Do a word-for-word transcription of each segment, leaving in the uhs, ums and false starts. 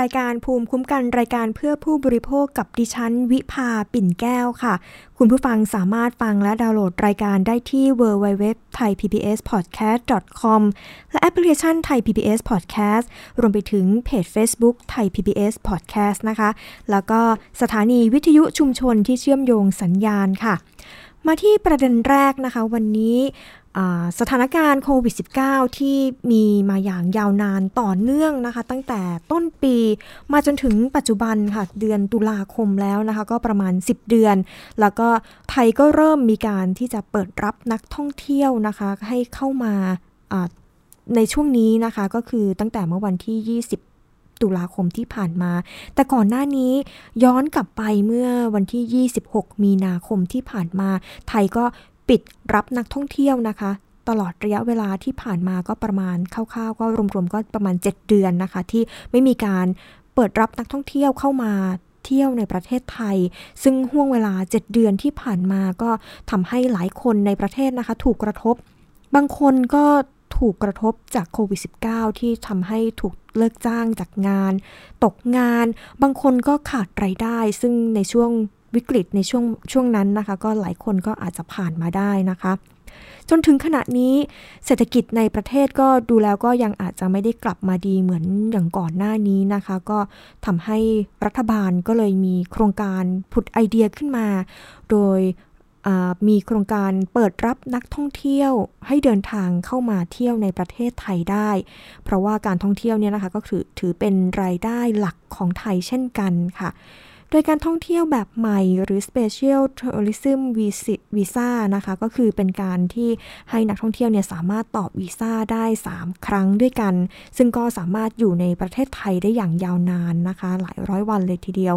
รายการภูมิคุ้มกันรายการเพื่อผู้บริโภคกับดิฉันวิภาปิ่นแก้วค่ะคุณผู้ฟังสามารถฟังและดาวน์โหลดรายการได้ที่ ดับเบิลยู ดับเบิลยู ดับเบิลยู ดอท ไทย พี บี เอส พอดแคสต์ ดอท คอม และแอปพลิเคชัน Thai พี บี เอส Podcast รวมไปถึงเพจ Facebook Thai พี บี เอส Podcast นะคะแล้วก็สถานีวิทยุชุมชนที่เชื่อมโยงสัญญาณค่ะมาที่ประเด็นแรกนะคะวันนี้สถานการณ์โควิด สิบเก้า ที่มีมาอย่างยาวนานต่อเนื่องนะคะตั้งแต่ต้นปีมาจนถึงปัจจุบันค่ะเดือนตุลาคมแล้วนะคะก็ประมาณสิบเดือนแล้วก็ไทยก็เริ่มมีการที่จะเปิดรับนักท่องเที่ยวนะคะให้เข้ามาในช่วงนี้นะคะก็คือตั้งแต่เมื่อวันที่ยี่สิบตุลาคมที่ผ่านมาแต่ก่อนหน้านี้ย้อนกลับไปเมื่อวันที่ยี่สิบหกมีนาคมที่ผ่านมาไทยก็ปิดรับนักท่องเที่ยวนะคะตลอดระยะเวลาที่ผ่านมาก็ประมาณคร่าวๆก็รวมๆก็ประมาณเจ็ดเดือนนะคะที่ไม่มีการเปิดรับนักท่องเที่ยวเข้ามาเที่ยวในประเทศไทยซึ่งห่วงเวลาเจ็ดเดือนที่ผ่านมาก็ทำให้หลายคนในประเทศนะคะถูกกระทบบางคนก็ถูกกระทบจากโควิด สิบเก้า ที่ทำให้ถูกเลิกจ้างจากงานตกงานบางคนก็ขาดรายได้ซึ่งในช่วงวิกฤตในช่วงช่วงนั้นนะคะก็หลายคนก็อาจจะผ่านมาได้นะคะจนถึงขณะนี้เศรษฐกิจในประเทศก็ดูแล้วก็ยังอาจจะไม่ได้กลับมาดีเหมือนอย่างก่อนหน้านี้นะคะก็ทำให้รัฐบาลก็เลยมีโครงการผุดไอเดียขึ้นมาโดยมีโครงการเปิดรับนักท่องเที่ยวให้เดินทางเข้ามาเที่ยวในประเทศไทยได้เพราะว่าการท่องเที่ยวเนี่ยนะคะก็ถือถือเป็นรายได้หลักของไทยเช่นกันค่ะโดยการท่องเที่ยวแบบใหม่หรือ Special Tourism Visa นะคะก็คือเป็นการที่ให้นักท่องเที่ยวเนี่ยสามารถต่อวีซ่าได้สามครั้งด้วยกันซึ่งก็สามารถอยู่ในประเทศไทยได้อย่างยาวนานนะคะหลายร้อยวันเลยทีเดียว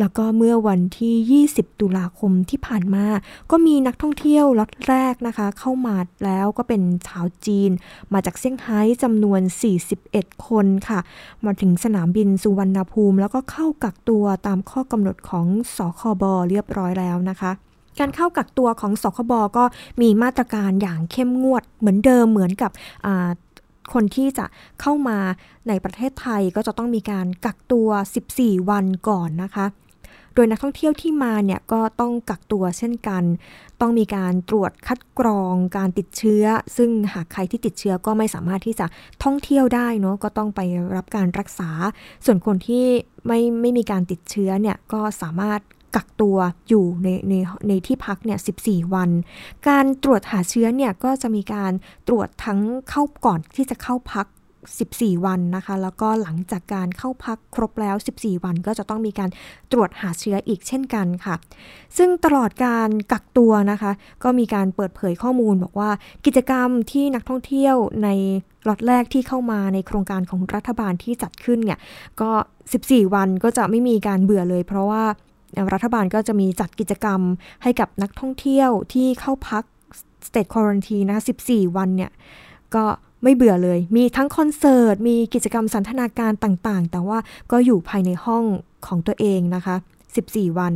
แล้วก็เมื่อวันที่ยี่สิบตุลาคมที่ผ่านมาก็มีนักท่องเที่ยวล็อตแรกนะคะเข้ามาแล้วก็เป็นชาวจีนมาจากเซี่ยงไฮ้จำนวนสี่สิบเอ็ดคนค่ะมาถึงสนามบินสุวรรณภูมิแล้วก็เข้ากักตัวตามข้อกำหนดของสคบเรียบร้อยแล้วนะคะการเข้ากักตัวของสคบก็มีมาตรการอย่างเข้มงวดเหมือนเดิมเหมือนกับคนที่จะเข้ามาในประเทศไทยก็จะต้องมีการกักตัวสิบสี่วันก่อนนะคะโดยนักท่องเที่ยวที่มาเนี่ยก็ต้องกักตัวเช่นกันต้องมีการตรวจคัดกรองการติดเชื้อซึ่งหากใครที่ติดเชื้อก็ไม่สามารถที่จะท่องเที่ยวได้เนาะก็ต้องไปรับการรักษาส่วนคนที่ไม่ไม่มีการติดเชื้อเนี่ยก็สามารถกักตัวอยู่ในในในที่พักเนี่ยสิบสี่วันการตรวจหาเชื้อเนี่ยก็จะมีการตรวจทั้งเข้าก่อนที่จะเข้าพักสิบสี่วันนะคะแล้วก็หลังจากการเข้าพักครบแล้วสิบสี่วันก็จะต้องมีการตรวจหาเชื้ออีกเช่นกันค่ะซึ่งตลอดการกักตัวนะคะก็มีการเปิดเผยข้อมูลบอกว่ากิจกรรมที่นักท่องเที่ยวในล็อตแรกที่เข้ามาในโครงการของรัฐบาลที่จัดขึ้นเนี่ยก็สิบสี่วันก็จะไม่มีการเบื่อเลยเพราะว่ารัฐบาลก็จะมีจัดกิจกรรมให้กับนักท่องเที่ยวที่เข้าพัก State Quarantine นะสิบสี่วันเนี่ยก็ไม่เบื่อเลยมีทั้งคอนเสิร์ตมีกิจกรรมสันทนาการต่างๆแต่ว่าก็อยู่ภายในห้องของตัวเองนะคะสิบสี่วัน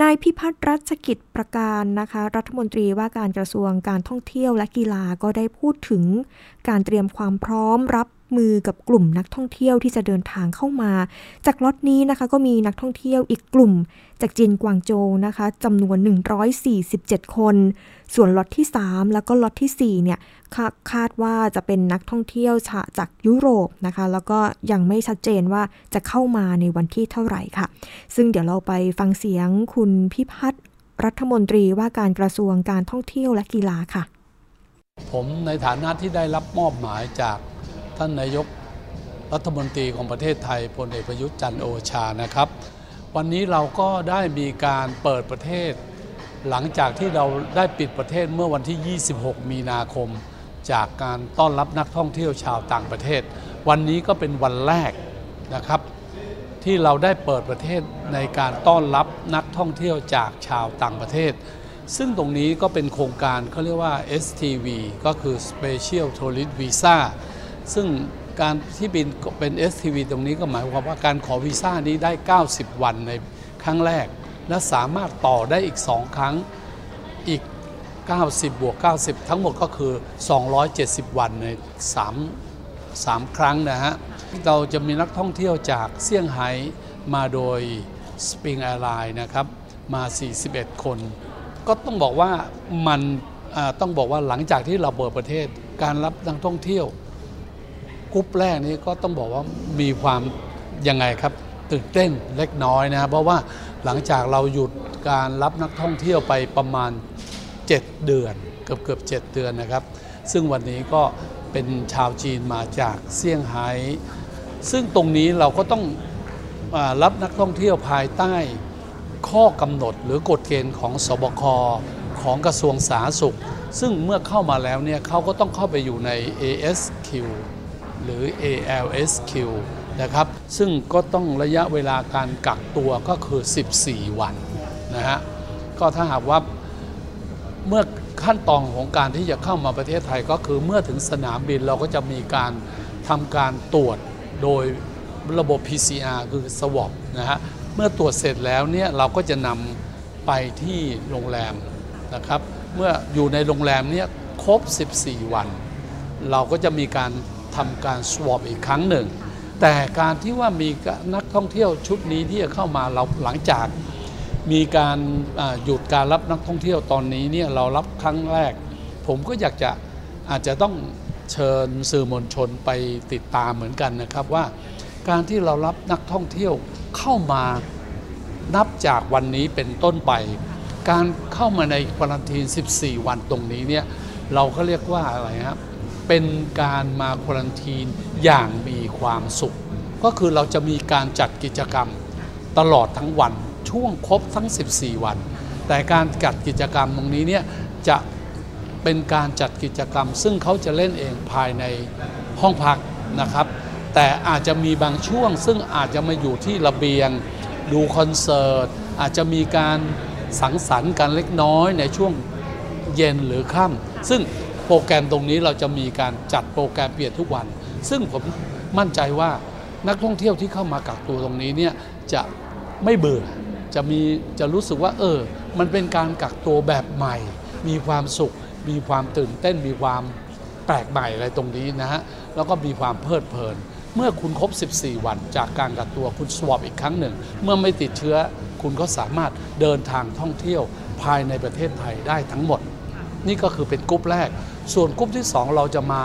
นายพิพัฒน์รัชกิจประการนะคะรัฐมนตรีว่าการกระทรวงการท่องเที่ยวและกีฬาก็ได้พูดถึงการเตรียมความพร้อมรับมือกับกลุ่มนักท่องเที่ยวที่จะเดินทางเข้ามาจากล็อตนี้นะคะก็มีนักท่องเที่ยวอีกกลุ่มจากจีนกวางโจวนะคะจำนวนหนึ่งร้อยสี่สิบเจ็ดคนส่วนล็อตที่สามแล้วก็ล็อตที่สี่เนี่ยคาดว่าจะเป็นนักท่องเที่ยวจากยุโรปนะคะแล้วก็ยังไม่ชัดเจนว่าจะเข้ามาในวันที่เท่าไหร่ค่ะซึ่งเดี๋ยวเราไปฟังเสียงคุณพิพัฒน์รัฐมนตรีว่าการกระทรวงการท่องเที่ยวและกีฬาค่ะผมในฐานะที่ได้รับมอบหมายจากท่านนายกรัฐมนตรีของประเทศไทยพลเอกประยุทธ์จันทร์โอชานะครับวันนี้เราก็ได้มีการเปิดประเทศหลังจากที่เราได้ปิดประเทศเมื่อวันที่ยี่สิบหกมีนาคมจากการต้อนรับนักท่องเที่ยวชาวต่างประเทศวันนี้ก็เป็นวันแรกนะครับที่เราได้เปิดประเทศในการต้อนรับนักท่องเที่ยวจากชาวต่างประเทศซึ่งตรงนี้ก็เป็นโครงการเขาเรียกว่า เอส ที วี ก็คือ Special Tourist Visaซึ่ง การที่บินเป็น เอส ที วี ตรงนี้ก็หมายความว่าการขอวีซ่านี้ได้ เก้าสิบ วันในครั้งแรกและสามารถต่อได้อีกสองครั้งอีกเก้าสิบบวกเก้าสิบทั้งหมดก็คือสองร้อยเจ็ดสิบวันในสาม สามครั้งนะฮะเราจะมีนักท่องเที่ยวจากเซี่ยงไฮ้มาโดย Spring Airlines นะครับมาสี่สิบเอ็ดคนก็ต้องบอกว่ามันต้องบอกว่าหลังจากที่เราเปิดประเทศการรับนักท่องเที่ยวกรุ๊ปแรกนี้ก็ต้องบอกว่ามีความยังไงครับตื่นเต้นเล็กน้อยนะเพราะว่าหลังจากเราหยุดการรับนักท่องเที่ยวไปประมาณเจ็ดเดือนเกือบเกือบเจ็ดเดือนนะครับซึ่งวันนี้ก็เป็นชาวจีนมาจากเซี่ยงไฮ้ซึ่งตรงนี้เราก็ต้องรับนักท่องเที่ยวภายใต้ข้อกำหนดหรือกฎเกณฑ์ของสบคของกระทรวงสาธารณสุขซึ่งเมื่อเข้ามาแล้วเนี่ยเขาก็ต้องเข้าไปอยู่ใน เอ เอส คิว หรือ เอ แอล เอส คิว นะครับซึ่งก็ต้องระยะเวลาการกักตัวก็คือสิบสี่วันนะฮะก็ถ้าหากว่าเมื่อขั้นตอนของการที่จะเข้ามาประเทศไทยก็คือเมื่อถึงสนามบินเราก็จะมีการทำการตรวจโดยระบบ พี ซี อาร์ คือ swab นะฮะเมื่อตรวจเสร็จแล้วเนี่ยเราก็จะนำไปที่โรงแรมนะครับเมื่ออยู่ในโรงแรมเนี่ยครบสิบสี่วันเราก็จะมีการทำการ swab อีกครั้งหนึ่งแต่การที่ว่ามีนักท่องเที่ยวชุดนี้ที่จะเข้ามาเราหลังจากมีการหยุดการรับนักท่องเที่ยวตอนนี้เนี่ยเรารับครั้งแรกผมก็อยากจะอาจจะต้องเชิญสื่อมวลชนไปติดตามเหมือนกันนะครับว่าการที่เรารับนักท่องเที่ยวเข้ามานับจากวันนี้เป็นต้นไปการเข้ามาในควอรันทีนสิบสี่วันตรงนี้เนี่ยเราก็เรียกว่าอะไรครับเป็นการมาควอรันทีนอย่างมีความสุขก็คือเราจะมีการจัดกิจกรรมตลอดทั้งวันช่วงครบทั้งสิบสี่วันแต่การจัดกิจกรรมตรงนี้เนี่ยจะเป็นการจัดกิจกรรมซึ่งเขาจะเล่นเองภายในห้องพักนะครับแต่อาจจะมีบางช่วงซึ่งอาจจะมาอยู่ที่ระเบียงดูคอนเสิร์ตอาจจะมีการสังสรรค์กันเล็กน้อยในช่วงเย็นหรือค่ำซึ่งโปรแกรมตรงนี้เราจะมีการจัดโปรแกรมเปลี่ยนทุกวันซึ่งผมมั่นใจว่านักท่องเที่ยวที่เข้ามากักตัวตรงนี้เนี่ยจะไม่เบื่อจะมีจะรู้สึกว่าเออมันเป็นการกักตัวแบบใหม่มีความสุขมีความตื่นเต้นมีความแปลกใหม่อะไรตรงนี้นะฮะแล้วก็มีความเพลิดเพลินเมื่อคุณครบสิบสี่วันจากการกักตัวคุณ swab อีกครั้งหนึ่งเมื่อไม่ติดเชื้อคุณก็สามารถเดินทางท่องเที่ยวภายในประเทศไทยได้ทั้งหมดนี่ก็คือเป็นกรุ๊ปแรกส่วนกรุ๊ปที่สองเราจะมา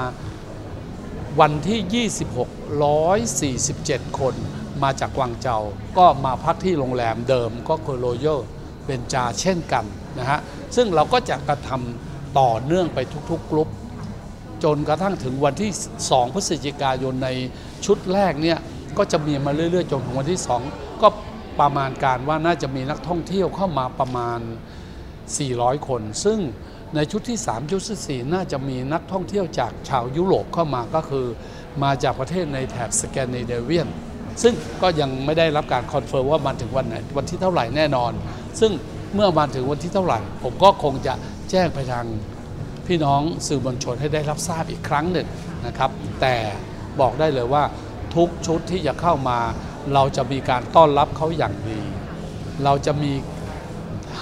วันที่ยี่สิบหก หนึ่งร้อยสี่สิบเจ็ดคนมาจากกวางเจาก็มาพักที่โรงแรมเดิมก็คือโรยัลเบนจาเช่นกันนะฮะซึ่งเราก็จะกระทำต่อเนื่องไปทุกๆกรุ๊ปจนกระทั่งถึงวันที่สองพฤศจิกายนในชุดแรกเนี่ยก็จะมีมาเรื่อยๆจนถึงวันที่สองก็ประมาณการว่าน่าจะมีนักท่องเที่ยวเข้ามาประมาณสี่ร้อยคนซึ่งในชุดที่สามชุดที่สี่น่าจะมีนักท่องเที่ยวจากชาวยุโรปเข้ามาก็คือมาจากประเทศในแถบสแกนดิเนเวียนซึ่งก็ยังไม่ได้รับการคอนเฟิร์มว่ามันถึงวันไหนวันที่เท่าไหร่แน่นอนซึ่งเมื่อมาถึงวันที่เท่าไหร่ผมก็คงจะแจ้งไปทางพี่น้องสื่อมวลชนให้ได้รับทราบอีกครั้งหนึ่งนะครับแต่บอกได้เลยว่าทุกชุดที่จะเข้ามาเราจะมีการต้อนรับเขาอย่างดีเราจะมี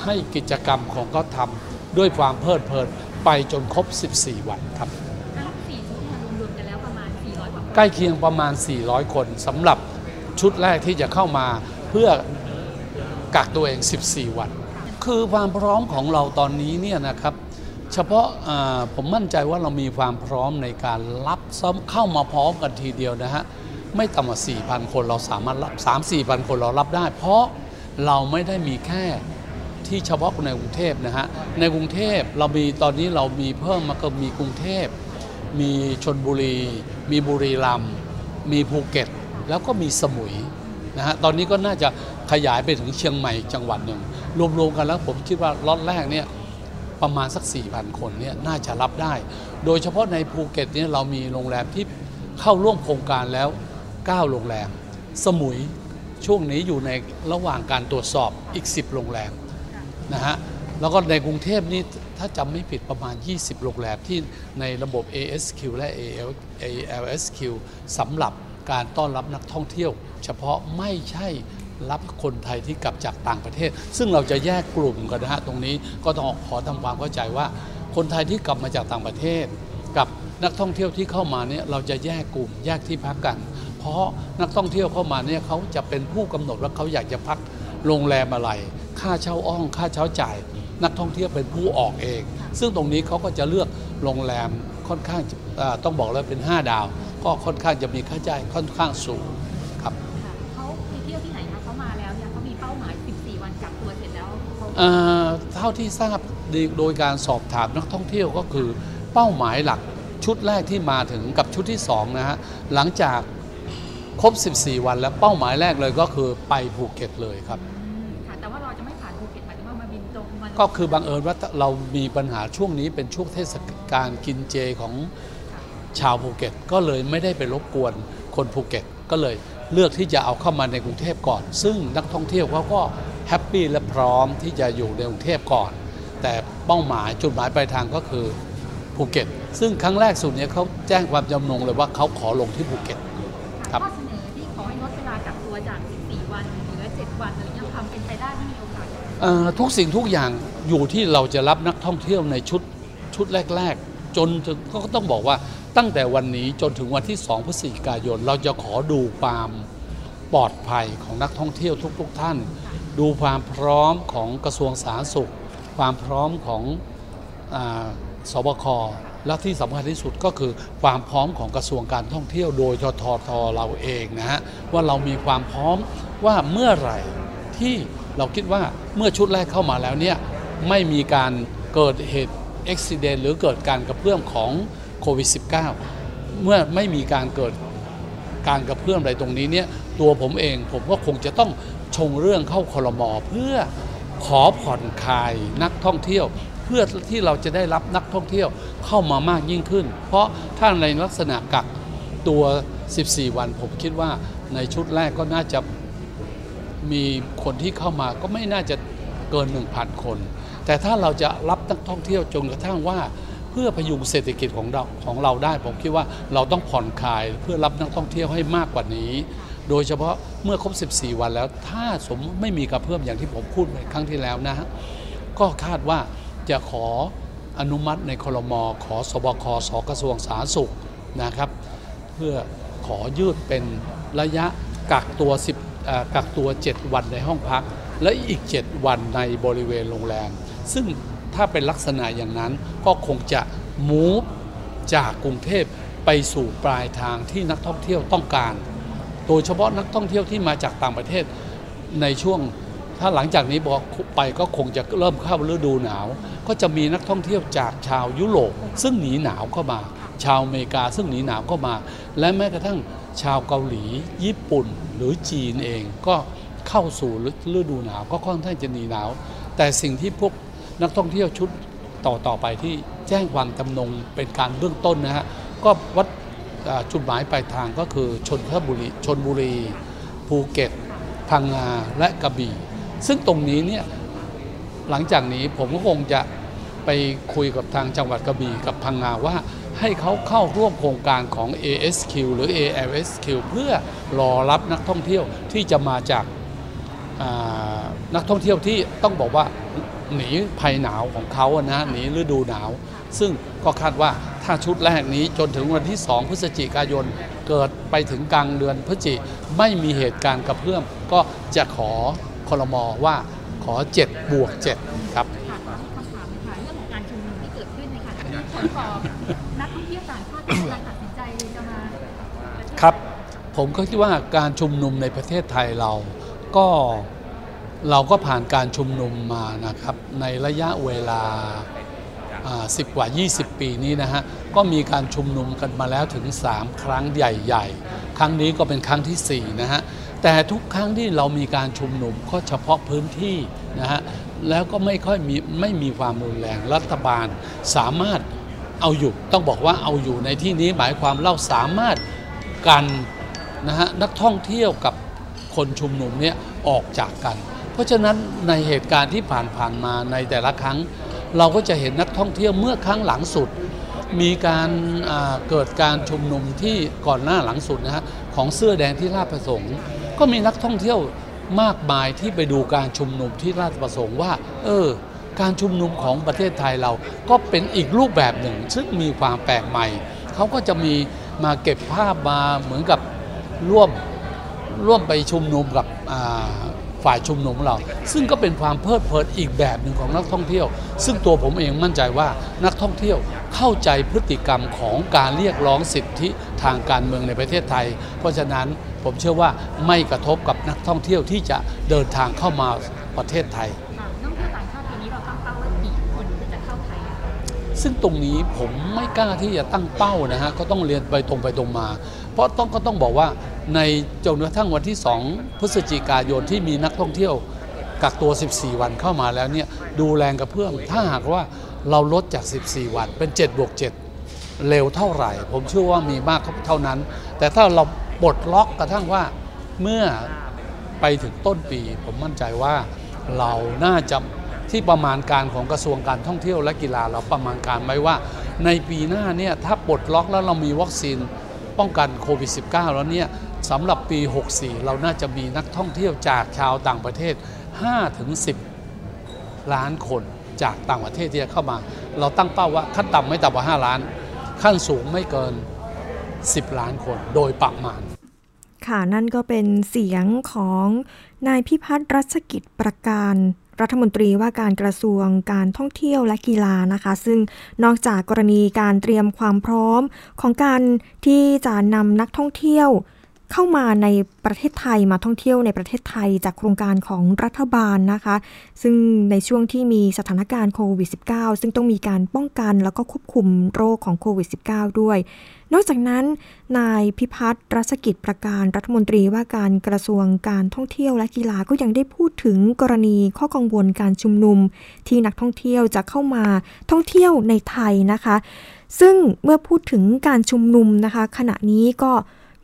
ให้กิจกรรมของเขาทำด้วยความเพลิดเพลินไปจนครบสิบสี่วันครับใกล้เคียงประมาณสี่ร้อยคนสำหรับชุดแรกที่จะเข้ามาเพื่อกักตัวเองสิบสี่วันคือความพร้อมของเราตอนนี้เนี่ยนะครับเฉพาะผมมั่นใจว่าเรามีความพร้อมในการรับซ้อมเข้ามาพร้อมกันทีเดียวนะฮะไม่ต่ำกว่า สี่พัน คนเราสามารถรับ สามถึงสี่พัน คนเรารับได้เพราะเราไม่ได้มีแค่ที่เฉพาะในกรุงเทพนะฮะในกรุงเทพเรามีตอนนี้เรามีเพิ่มมาก็มีกรุงเทพมีชลบุรีมีบุรีรัมย์มีภูเก็ตแล้วก็มีสมุยนะฮะตอนนี้ก็น่าจะขยายไปถึงเชียงใหม่จังหวัดหนึ่งรวมๆกันแล้วผมคิดว่าล็อตแรกเนี่ยประมาณสัก สี่พัน คนเนี่ยน่าจะรับได้โดยเฉพาะในภูเก็ตเนี่ยเรามีโรงแรมที่เข้าร่วมโครงการแล้วเก้าโรงแรมสมุยช่วงนี้อยู่ในระหว่างการตรวจสอบอีกสิบโรงแรมนะฮะ แล้วก็ในกรุงเทพนี่ถ้าจำไม่ผิดประมาณยี่สิบโรงแรมที่ในระบบ เอ เอส คิว และ เอ แอล เอส คิว สำหรับการต้อนรับนักท่องเที่ยวเฉพาะไม่ใช่รับคนไทยที่กลับจากต่างประเทศซึ่งเราจะแยกกลุ่มกันนะฮะตรงนี้ก็ต้องขอทำความเข้าใจว่าคนไทยที่กลับมาจากต่างประเทศกับนักท่องเที่ยวที่เข้ามาเนี่ยเราจะแยกกลุ่มแยกที่พักกันเพราะนักท่องเที่ยวเข้ามาเนี่ยเขาจะเป็นผู้กำหนดว่าเขาอยากจะพักโรงแรมอะไรค่าเช่าอ้องค่าเช่าจ่ายนักท่องเที่ยวเป็นผู้ออกเองซึ่งตรงนี้เขาก็จะเลือกโรงแรมค่อนข้างต้องบอกเลยเป็นห้าดาวก็ค่อนข้างจะมีค่าใช้จ่ายค่อนข้างสูงครับเขาไปเที่ยวที่ไหนคะเขามาแล้วเนี่ยเขามีเป้าหมายสิบสี่วันกักตัวเสร็จแล้วเท่าที่ทราบโดยการสอบถามนักท่องเที่ยวก็คือเป้าหมายหลักชุดแรกที่มาถึงกับชุดที่สองนะฮะหลังจากครบสิบสี่วันแล้วเป้าหมายแรกเลยก็คือไปภูเก็ตเลยครับแต่ว่าเราจะไม่ผ่านภูเก็ตหมายถึงว่ามาบินตรงมันก็คือบังเอิญว่าเรามีปัญหาช่วงนี้เป็นช่วงเทศกาลกินเจของชาวภูเก็ตก็เลยไม่ได้ไปรบกวนคนภูเก็ตก็เลยเลือกที่จะเอาเข้ามาในกรุงเทพก่อนซึ่งนักท่องเที่ยวเขาก็แฮปปี้และพร้อมที่จะอยู่ในกรุงเทพก่อนแต่เป้าหมายจุดหมายปลายทางก็คือภูเก็ตซึ่งครั้งแรกสุดเนี่ยเขาแจ้งความจำนงเลยว่าเขาขอลงที่ภูเก็ตข้อเสนอที่ขอให้ลดเวลากักตัวจากสิบสี่วันเหลือเจ็ดวันหรือยังทำเป็นไปได้ไม่มีโอกาสทุกสิ่งทุกอย่างอยู่ที่เราจะรับนักท่องเที่ยวในชุดชุดแรกๆจนก็ต้องบอกว่าตั้งแต่วันนี้จนถึงวันที่สองพฤศจิกายนเราจะขอดูความปลอดภัยของนักท่องเที่ยวทุกๆท่านดูความพร้อมของกระทรวงสาธารณสุขความพร้อมของสบคและที่สำคัญที่สุดก็คือความพร้อมของกระทรวงการท่องเที่ยวโดยทททเราเองนะฮะว่าเรามีความพร้อมว่าเมื่อไหร่ที่เราคิดว่าเมื่อชุดแรกเข้ามาแล้วเนี่ยไม่มีการเกิดเหตุอุบัติเหตุหรือเกิดการกระเพื่อมของโควิด สิบเก้า เมื่อไม่มีการเกิดการกระเพื่อมอะไรตรงนี้เนี่ยตัวผมเองผมก็คงจะต้องชงเรื่องเข้าครม.เพื่อขอผ่อนคลายนักท่องเที่ยวเพื่อที่เราจะได้รับนักท่องเที่ยวเข้ามามากยิ่งขึ้นเพราะถ้าในลักษณะกักตัวสิบสี่วันผมคิดว่าในชุดแรกก็น่าจะมีคนที่เข้ามาก็ไม่น่าจะเกิน หนึ่งพันคนแต่ถ้าเราจะรับนักท่องเที่ยวจนกระทั่งว่าเพื่อพยุงเศรษฐกิจของเราของเราได้ผมคิดว่าเราต้องผ่อนคลายเพื่อรับนักท่องเที่ยวให้มากกว่านี้โดยเฉพาะเมื่อครบสิบสี่วันแล้วถ้าสมมติไม่มีกระเพื่อมอย่างที่ผมพูดในครั้งที่แล้วนะฮะก็คาดว่าจะขออนุมัติในครม.ขอสบค.สกระทรวงสาธารณสุขนะครับเพื่อขอยืดเป็นระยะกักตัว10กักตัวเจ็ดวันในห้องพักและอีกเจ็ดวันในบริเวณโรงแรมซึ่งถ้าเป็นลักษณะอย่างนั้นก็คงจะมูฟจากกรุงเทพไปสู่ปลายทางที่นักท่องเที่ยวต้องการโดยเฉพาะนักท่องเที่ยวที่มาจากต่างประเทศในช่วงถ้าหลังจากนี้บอกไปก็คงจะเริ่มเข้าฤดูหนาวก็จะมีนักท่องเที่ยวจากชาวยุโรปซึ่งหนีหนาวเข้ามาชาวอเมริกาซึ่งหนีหนาวเข้ามาและแม้กระทั่งชาวเกาหลีญี่ปุ่นหรือจีนเองก็เข้าสู่ฤดูหนาวก็ค่อนข้างจะหนีหนาวแต่สิ่งที่พวกนักท่องเที่ยวชุดต่อต่อไปที่แจ้งความจำนงเป็นการเบื้องต้นนะฮะก็วัดจุดหมายปลายทางก็คือชลบุรีชลบุรีภูเก็ตพังงาและกระบี่ซึ่งตรงนี้เนี่ยหลังจากนี้ผมก็คงจะไปคุยกับทางจังหวัดกระบี่กับพังงาว่าให้เขาเข้าร่วมโครงการของ เอ เอส คิว หรือ เอ แอล เอส คิว เพื่อรอรับนักท่องเที่ยวที่จะมาจากนักท่องเที่ยวที่ต้องบอกว่าหนีภัยหนาวของเขาอะนะหนีฤดูหนาวซึ่งก็คาดว่าถ้าชุดแรกนี้จนถึงวันที่สองพฤศจิกายนเกิดไปถึงกลางเดือนพฤศจิกายนไม่มีเหตุการณ์กระเพื่อมก็จะขอครม.ว่าขอเจ็ดบวกเจ็ดครับค่ะขอคำถามค่ะเรื่องของการชุมนุมที่เกิดขึ้นนะคะมีผลต่อนักท่องเที่ยวต่างชาติการตัดสินใจจะมาครับผมก็คิดว่าการชุมนุมในประเทศไทยเราก็เราก็ผ่านการชุมนุมมานะครับในระยะเวลาสิบกว่ายี่สิบปีนี้นะฮะก็มีการชุมนุมกันมาแล้วถึงสามครั้งใหญ่ๆครั้งนี้ก็เป็นครั้งที่สี่นะฮะแต่ทุกครั้งที่เรามีการชุมนุมก็เฉพาะพื้นที่นะฮะแล้วก็ไม่ค่อยมีไม่มีความรุนแรงรัฐบาลสามารถเอาอยู่ต้องบอกว่าเอาอยู่ในที่นี้หมายความเราสามารถกันนะฮะนักท่องเที่ยวกับคนชุมนุมเนี่ยออกจากกัน เพราะฉะนั้นในเหตุการณ์ที่ผ่านๆมาในแต่ละครั้งเราก็จะเห็นนักท่องเที่ยวเมื่อครั้งหลังสุดมีการเกิดการชุมนุมที่ก่อนหน้าหลังสุดนะฮะของเสื้อแดงที่ราชประสงค์ก็มีนักท่องเที่ยวมากมายที่ไปดูการชุมนุมที่ราชประสงค์ว่าเออการชุมนุมของประเทศไทยเราก็เป็นอีกรูปแบบหนึ่งซึ่งมีความแปลกใหม่เขาก็จะมีมาเก็บภาพมาเหมือนกับร่วมร่วมไปชุมนุมกับฝ่ายชุมนุมเราซึ่งก็เป็นความเพลิดเพลินอีกแบบหนึ่งของนักท่องเที่ยวซึ่งตัวผมเองมั่นใจว่านักท่องเที่ยวเข้าใจพฤติกรรมของการเรียกร้องสิทธิทางการเมืองในประเทศไทยเพราะฉะนั้นผมเชื่อว่าไม่กระทบกับนักท่องเที่ยวที่จะเดินทางเข้ามาประเทศไทยซึ่งตรงนี้ผมไม่กล้าที่จะตั้งเป้านะฮะก็ต้องเรียนไปตรงไปตรงมาเพราะต้องก็ต้องบอกว่าในจนกระทั่งวันที่สองพฤศจิกายนที่มีนักท่องเที่ยวกักตัวสิบสี่วันเข้ามาแล้วเนี่ยดูแรงกระเพื่อมถ้าหากว่าเราลดจากสิบสี่วันเป็นเจ็ดบวกเจ็ดเร็วเท่าไหร่ผมเชื่อว่ามีมากเท่านั้นแต่ถ้าเราปลดล็อกกระทั่งว่าเมื่อไปถึงต้นปีผมมั่นใจว่าเราน่าจะที่ประมาณการของกระทรวงการท่องเที่ยวและกีฬาเราประมาณการไว้ว่าในปีหน้าเนี่ยถ้าปลดล็อกแล้วเรามีวัคซีนป้องกันโควิด สิบเก้า แล้วเนี่ยสำหรับปีหกสี่เราน่าจะมีนักท่องเที่ยวจากชาวต่างประเทศ ห้าถึงสิบ ล้านคนจากต่างประเทศที่จะเข้ามาเราตั้งเป้าว่าขั้นต่ำไม่ต่ำกว่าห้าล้านขั้นสูงไม่เกินสิบล้านคนโดยประมาณค่ะนั่นก็เป็นเสียงของนายพิพัฒน์รัชกิจประการรัฐมนตรีว่าการกระทรวงการท่องเที่ยวและกีฬานะคะซึ่งนอกจากกรณีการเตรียมความพร้อมของการที่จะนำนักท่องเที่ยวเข้ามาในประเทศไทยมาท่องเที่ยวในประเทศไทยจากโครงการของรัฐบาลนะคะซึ่งในช่วงที่มีสถานการณ์โควิด สิบเก้า ซึ่งต้องมีการป้องกันแล้วก็ควบคุมโรคของโควิด สิบเก้า ด้วยนอกจากนั้นนายพิพัฒน์รัชกิจประการรัฐมนตรีว่าการกระทรวงการท่องเที่ยวและกีฬาก็ยังได้พูดถึงกรณีข้อกังวลการชุมนุมที่นักท่องเที่ยวจะเข้ามาท่องเที่ยวในไทยนะคะซึ่งเมื่อพูดถึงการชุมนุมนะคะขณะนี้ก็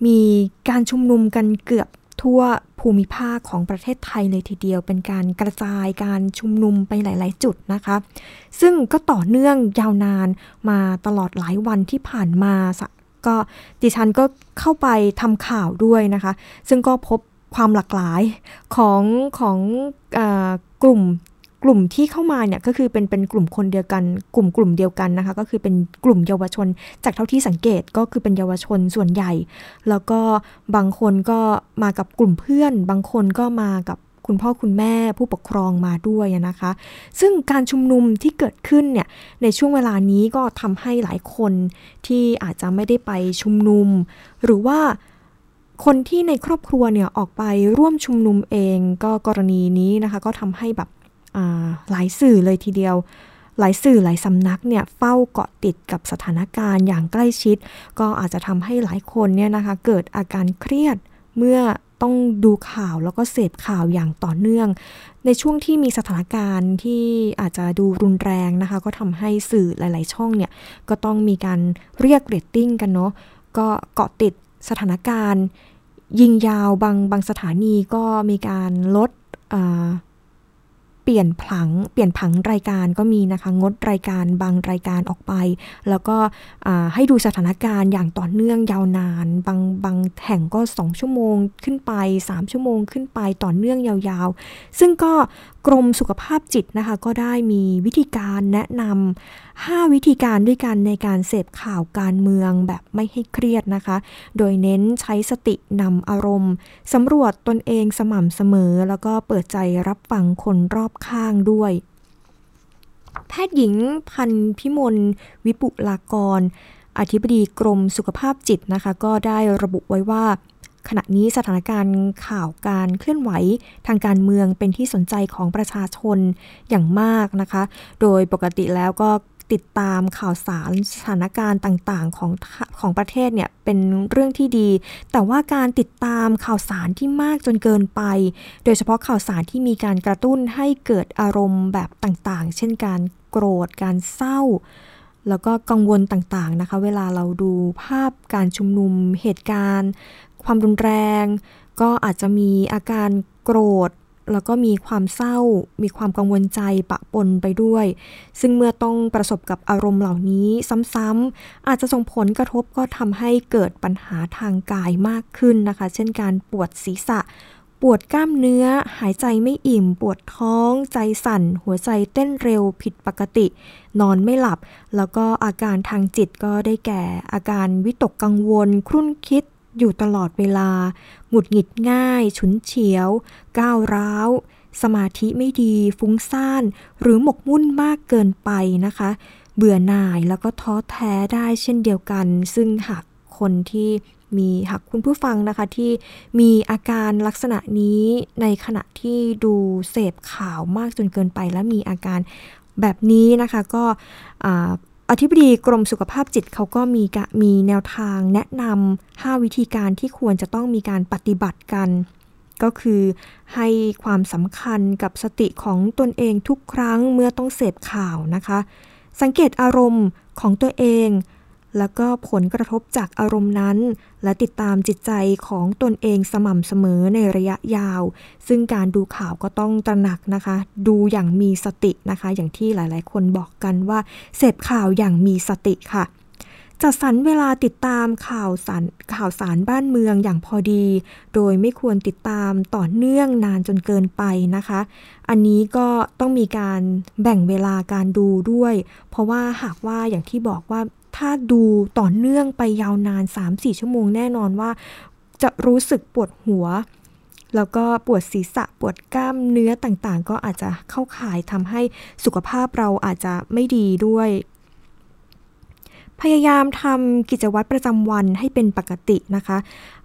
มีการชุมนุมกันเกือบทั่วภูมิภาคของประเทศไทยเลยทีเดียวเป็นการกระจายการชุมนุมไปหลายๆจุดนะคะซึ่งก็ต่อเนื่องยาวนานมาตลอดหลายวันที่ผ่านมาก็ดิฉันก็เข้าไปทำข่าวด้วยนะคะซึ่งก็พบความหลากหลายของของเอ่อกลุ่มกลุ่มที่เข้ามาเนี่ยก็คือเป็นเป็นกลุ่มคนเดียวกันกลุ่มกลุ่มเดียวกันนะคะก็คือเป็นกลุ่มเยาวชนจากเท่าที่สังเกตก็คือเป็นเยาวชนส่วนใหญ่แล้วก็บางคนก็มากับกลุ่มเพื่อนบางคนก็มากับคุณพ่อคุณแม่ผู้ปกครองมาด้วยนะคะซึ่งการชุมนุมที่เกิดขึ้นเนี่ยในช่วงเวลานี้ก็ทำให้หลายคนที่อาจจะไม่ได้ไปชุมนุมหรือว่าคนที่ในครอบครัวเนี่ยออกไปร่วมชุมนุมเองก็กรณีนี้นะคะก็ทำให้แบบหลายสื่อเลยทีเดียวหลายสื่อหลายสำนักเนี่ยเฝ้าเกาะติดกับสถานการณ์อย่างใกล้ชิดก็อาจจะทำให้หลายคนเนี่ยนะคะเกิดอาการเครียดเมื่อต้องดูข่าวแล้วก็เสพข่าวอย่างต่อเนื่องในช่วงที่มีสถานการณ์ที่อาจจะดูรุนแรงนะคะก็ทำให้สื่อหลายๆช่องเนี่ยก็ต้องมีการเรียกเรตติ้งกันเนาะก็เกาะติดสถานการณ์ยิงยาวบางบางสถานีก็มีการลดเปลี่ยนผังเปลี่ยนผังรายการก็มีนะคะงดรายการบางรายการออกไปแล้วก็ให้ดูสถานการณ์อย่างต่อเนื่องยาวนานบางบางแห่งก็สองชั่วโมงขึ้นไปสามชั่วโมงขึ้นไปต่อเนื่องยาวๆซึ่งก็กรมสุขภาพจิตนะคะก็ได้มีวิธีการแนะนำห้าวิธีการด้วยกันในการเสพข่าวการเมืองแบบไม่ให้เครียดนะคะโดยเน้นใช้สตินำอารมณ์สำรวจตนเองสม่ำเสมอแล้วก็เปิดใจรับฟังคนรอบข้างด้วยแพทย์หญิงพันพิมลวิปุลากรอธิบดีกรมสุขภาพจิตนะคะก็ได้ระบุไว้ว่าขณะนี้สถานการณ์ข่าวการเคลื่อนไหวทางการเมืองเป็นที่สนใจของประชาชนอย่างมากนะคะโดยปกติแล้วก็ติดตามข่าวสารสถานการณ์ต่างๆของของประเทศเนี่ยเป็นเรื่องที่ดีแต่ว่าการติดตามข่าวสารที่มากจนเกินไปโดยเฉพาะข่าวสารที่มีการกระตุ้นให้เกิดอารมณ์แบบต่างๆเช่นการโกรธการเศร้าแล้วก็กังวลต่างๆนะคะเวลาเราดูภาพการชุมนุมเหตุการณ์ความรุนแรงก็อาจจะมีอาการโกรธ แล้วก็มีความเศร้ามีความกังวลใจปะปนไปด้วยซึ่งเมื่อต้องประสบกับอารมณ์เหล่านี้ซ้ำๆอาจจะส่งผลกระทบก็ทำให้เกิดปัญหาทางกายมากขึ้นนะคะเช่นการปวดศีรษะปวดกล้ามเนื้อหายใจไม่อิ่มปวดท้องใจสั่นหัวใจเต้นเร็วผิดปกตินอนไม่หลับแล้วก็อาการทางจิตก็ได้แก่อาการวิตกกังวลครุ่นคิดอยู่ตลอดเวลาหงุดหงิดง่ายฉุนเฉียวก้าวร้าวสมาธิไม่ดีฟุ้งซ่านหรือหมกมุ่นมากเกินไปนะคะเบื่อหน่ายแล้วก็ท้อแท้ได้เช่นเดียวกันซึ่งหากคนที่มีหากคุณผู้ฟังนะคะที่มีอาการลักษณะนี้ในขณะที่ดูเสพข่าวมากจนเกินไปและมีอาการแบบนี้นะคะก็อธิบดีกรมสุขภาพจิตเขาก็มีมีแนวทางแนะนำห้าวิธีการที่ควรจะต้องมีการปฏิบัติกันก็คือให้ความสำคัญกับสติของตนเองทุกครั้งเมื่อต้องเสพข่าวนะคะสังเกตอารมณ์ของตัวเองแล้วก็ผลกระทบจากอารมณ์นั้นและติดตามจิตใจของตนเองสม่ำเสมอในระยะยาวซึ่งการดูข่าวก็ต้องตระหนักนะคะดูอย่างมีสตินะคะอย่างที่หลายๆคนบอกกันว่าเสพข่าวอย่างมีสติค่ะจัดสรรเวลาติดตามข่าวสารข่าวสารบ้านเมืองอย่างพอดีโดยไม่ควรติดตามต่อเนื่องนานจนเกินไปนะคะอันนี้ก็ต้องมีการแบ่งเวลาการดูด้วยเพราะว่าหากว่าอย่างที่บอกว่าถ้าดูต่อเนื่องไปยาวนาน สามถึงสี่ ชั่วโมงแน่นอนว่าจะรู้สึกปวดหัวแล้วก็ปวดศีรษะปวดกล้ามเนื้อต่างๆก็อาจจะเข้าข่ายทำให้สุขภาพเราอาจจะไม่ดีด้วยพยายามทำกิจวัตรประจำวันให้เป็นปกตินะคะ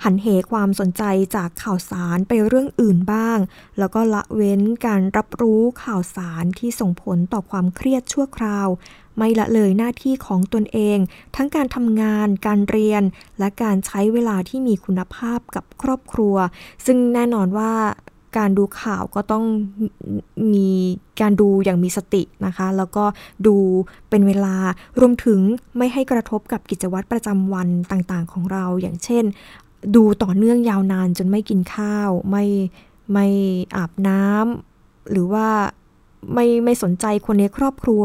หันเหความสนใจจากข่าวสารไปเรื่องอื่นบ้างแล้วก็ละเว้นการรับรู้ข่าวสารที่ส่งผลต่อความเครียดชั่วคราวไม่ละเลยหน้าที่ของตนเองทั้งการทำงานการเรียนและการใช้เวลาที่มีคุณภาพกับครอบครัวซึ่งแน่นอนว่าการดูข่าวก็ต้องมีการดูอย่างมีสตินะคะแล้วก็ดูเป็นเวลารวมถึงไม่ให้กระทบกับกิจวัตรประจำวันต่างๆของเราอย่างเช่นดูต่อเนื่องยาวนานจนไม่กินข้าวไม่ไม่อาบน้ำหรือว่าไม่ไม่สนใจคนในครอบครัว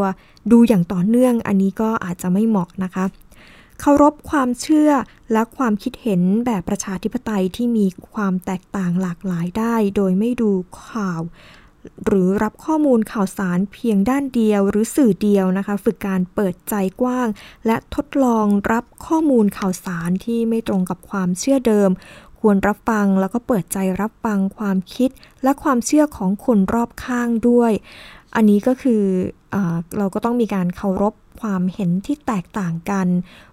ดูอย่างต่อเนื่องอันนี้ก็อาจจะไม่เหมาะนะคะเคารพความเชื่อและความคิดเห็นแบบประชาธิปไตยที่มีความแตกต่างหลากหลายได้โดยไม่ดูข่าวหรือรับข้อมูลข่าวสารเพียงด้านเดียวหรือสื่อเดียวนะคะฝึกการเปิดใจกว้างและทดลองรับข้อมูลข่าวสารที่ไม่ตรงกับความเชื่อเดิมควรรับฟังแล้วก็เปิดใจรับฟังความคิดและความเชื่อของคนรอบข้างด้วยอันนี้ก็คือเราก็ต้องมีการเคารพความเห็นที่แตกต่างกัน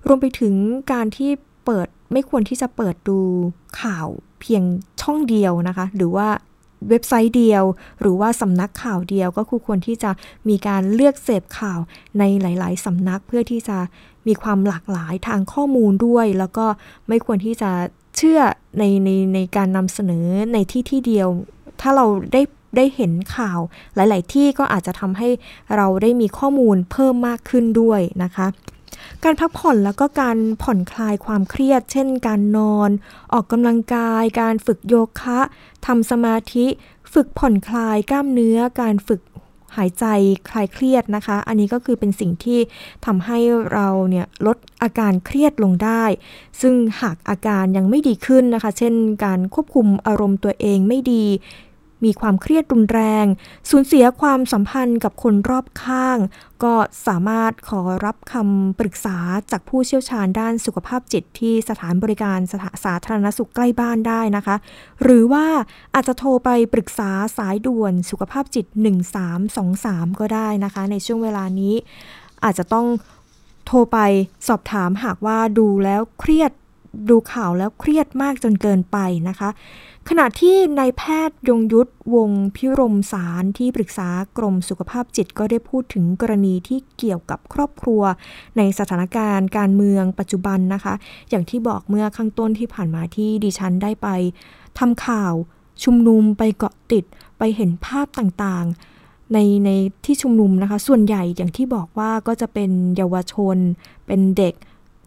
รวมไปถึงการที่เปิดไม่ควรที่จะเปิดดูข่าวเพียงช่องเดียวนะคะหรือว่าเว็บไซต์เดียวหรือว่าสำนักข่าวเดียวก็ควรที่จะมีการเลือกเสพข่าวในหลายๆสำนักเพื่อที่จะมีความหลากหลายทางข้อมูลด้วยแล้วก็ไม่ควรที่จะเชื่อในในในการนำเสนอในที่ที่เดียวถ้าเราได้ได้เห็นข่าวหลายๆที่ก็อาจจะทำให้เราได้มีข้อมูลเพิ่มมากขึ้นด้วยนะคะการพักผ่อนแล้วก็การผ่อนคลายความเครียดเช่นการนอนออกกำลังกายการฝึกโยคะทำสมาธิฝึกผ่อนคลายกล้ามเนื้อการฝึกหายใจคลายเครียดนะคะอันนี้ก็คือเป็นสิ่งที่ทำให้เราเนี่ยลดอาการเครียดลงได้ซึ่งหากอาการยังไม่ดีขึ้นนะคะเช่นการควบคุมอารมณ์ตัวเองไม่ดีมีความเครียดรุนแรงสูญเสียความสัมพันธ์กับคนรอบข้างก็สามารถขอรับคำปรึกษาจากผู้เชี่ยวชาญด้านสุขภาพจิตที่สถานบริการสาธารณสุขใกล้บ้านได้นะคะหรือว่าอาจจะโทรไปปรึกษาสายด่วนสุขภาพจิตหนึ่งสามสองสามก็ได้นะคะในช่วงเวลานี้อาจจะต้องโทรไปสอบถามหากว่าดูแล้วเครียดดูข่าวแล้วเครียดมากจนเกินไปนะคะขณะที่นายแพทย์ยงยุทธวงศ์พิรมสารที่ปรึกษากรมสุขภาพจิตก็ได้พูดถึงกรณีที่เกี่ยวกับครอบครัวในสถานการณ์การเมืองปัจจุบันนะคะอย่างที่บอกเมื่อข้างต้นที่ผ่านมาที่ดิฉันได้ไปทำข่าวชุมนุมไปเกาะติดไปเห็นภาพต่างๆในในที่ชุมนุมนะคะส่วนใหญ่อย่างที่บอกว่าก็จะเป็นเยาวชนเป็นเด็ก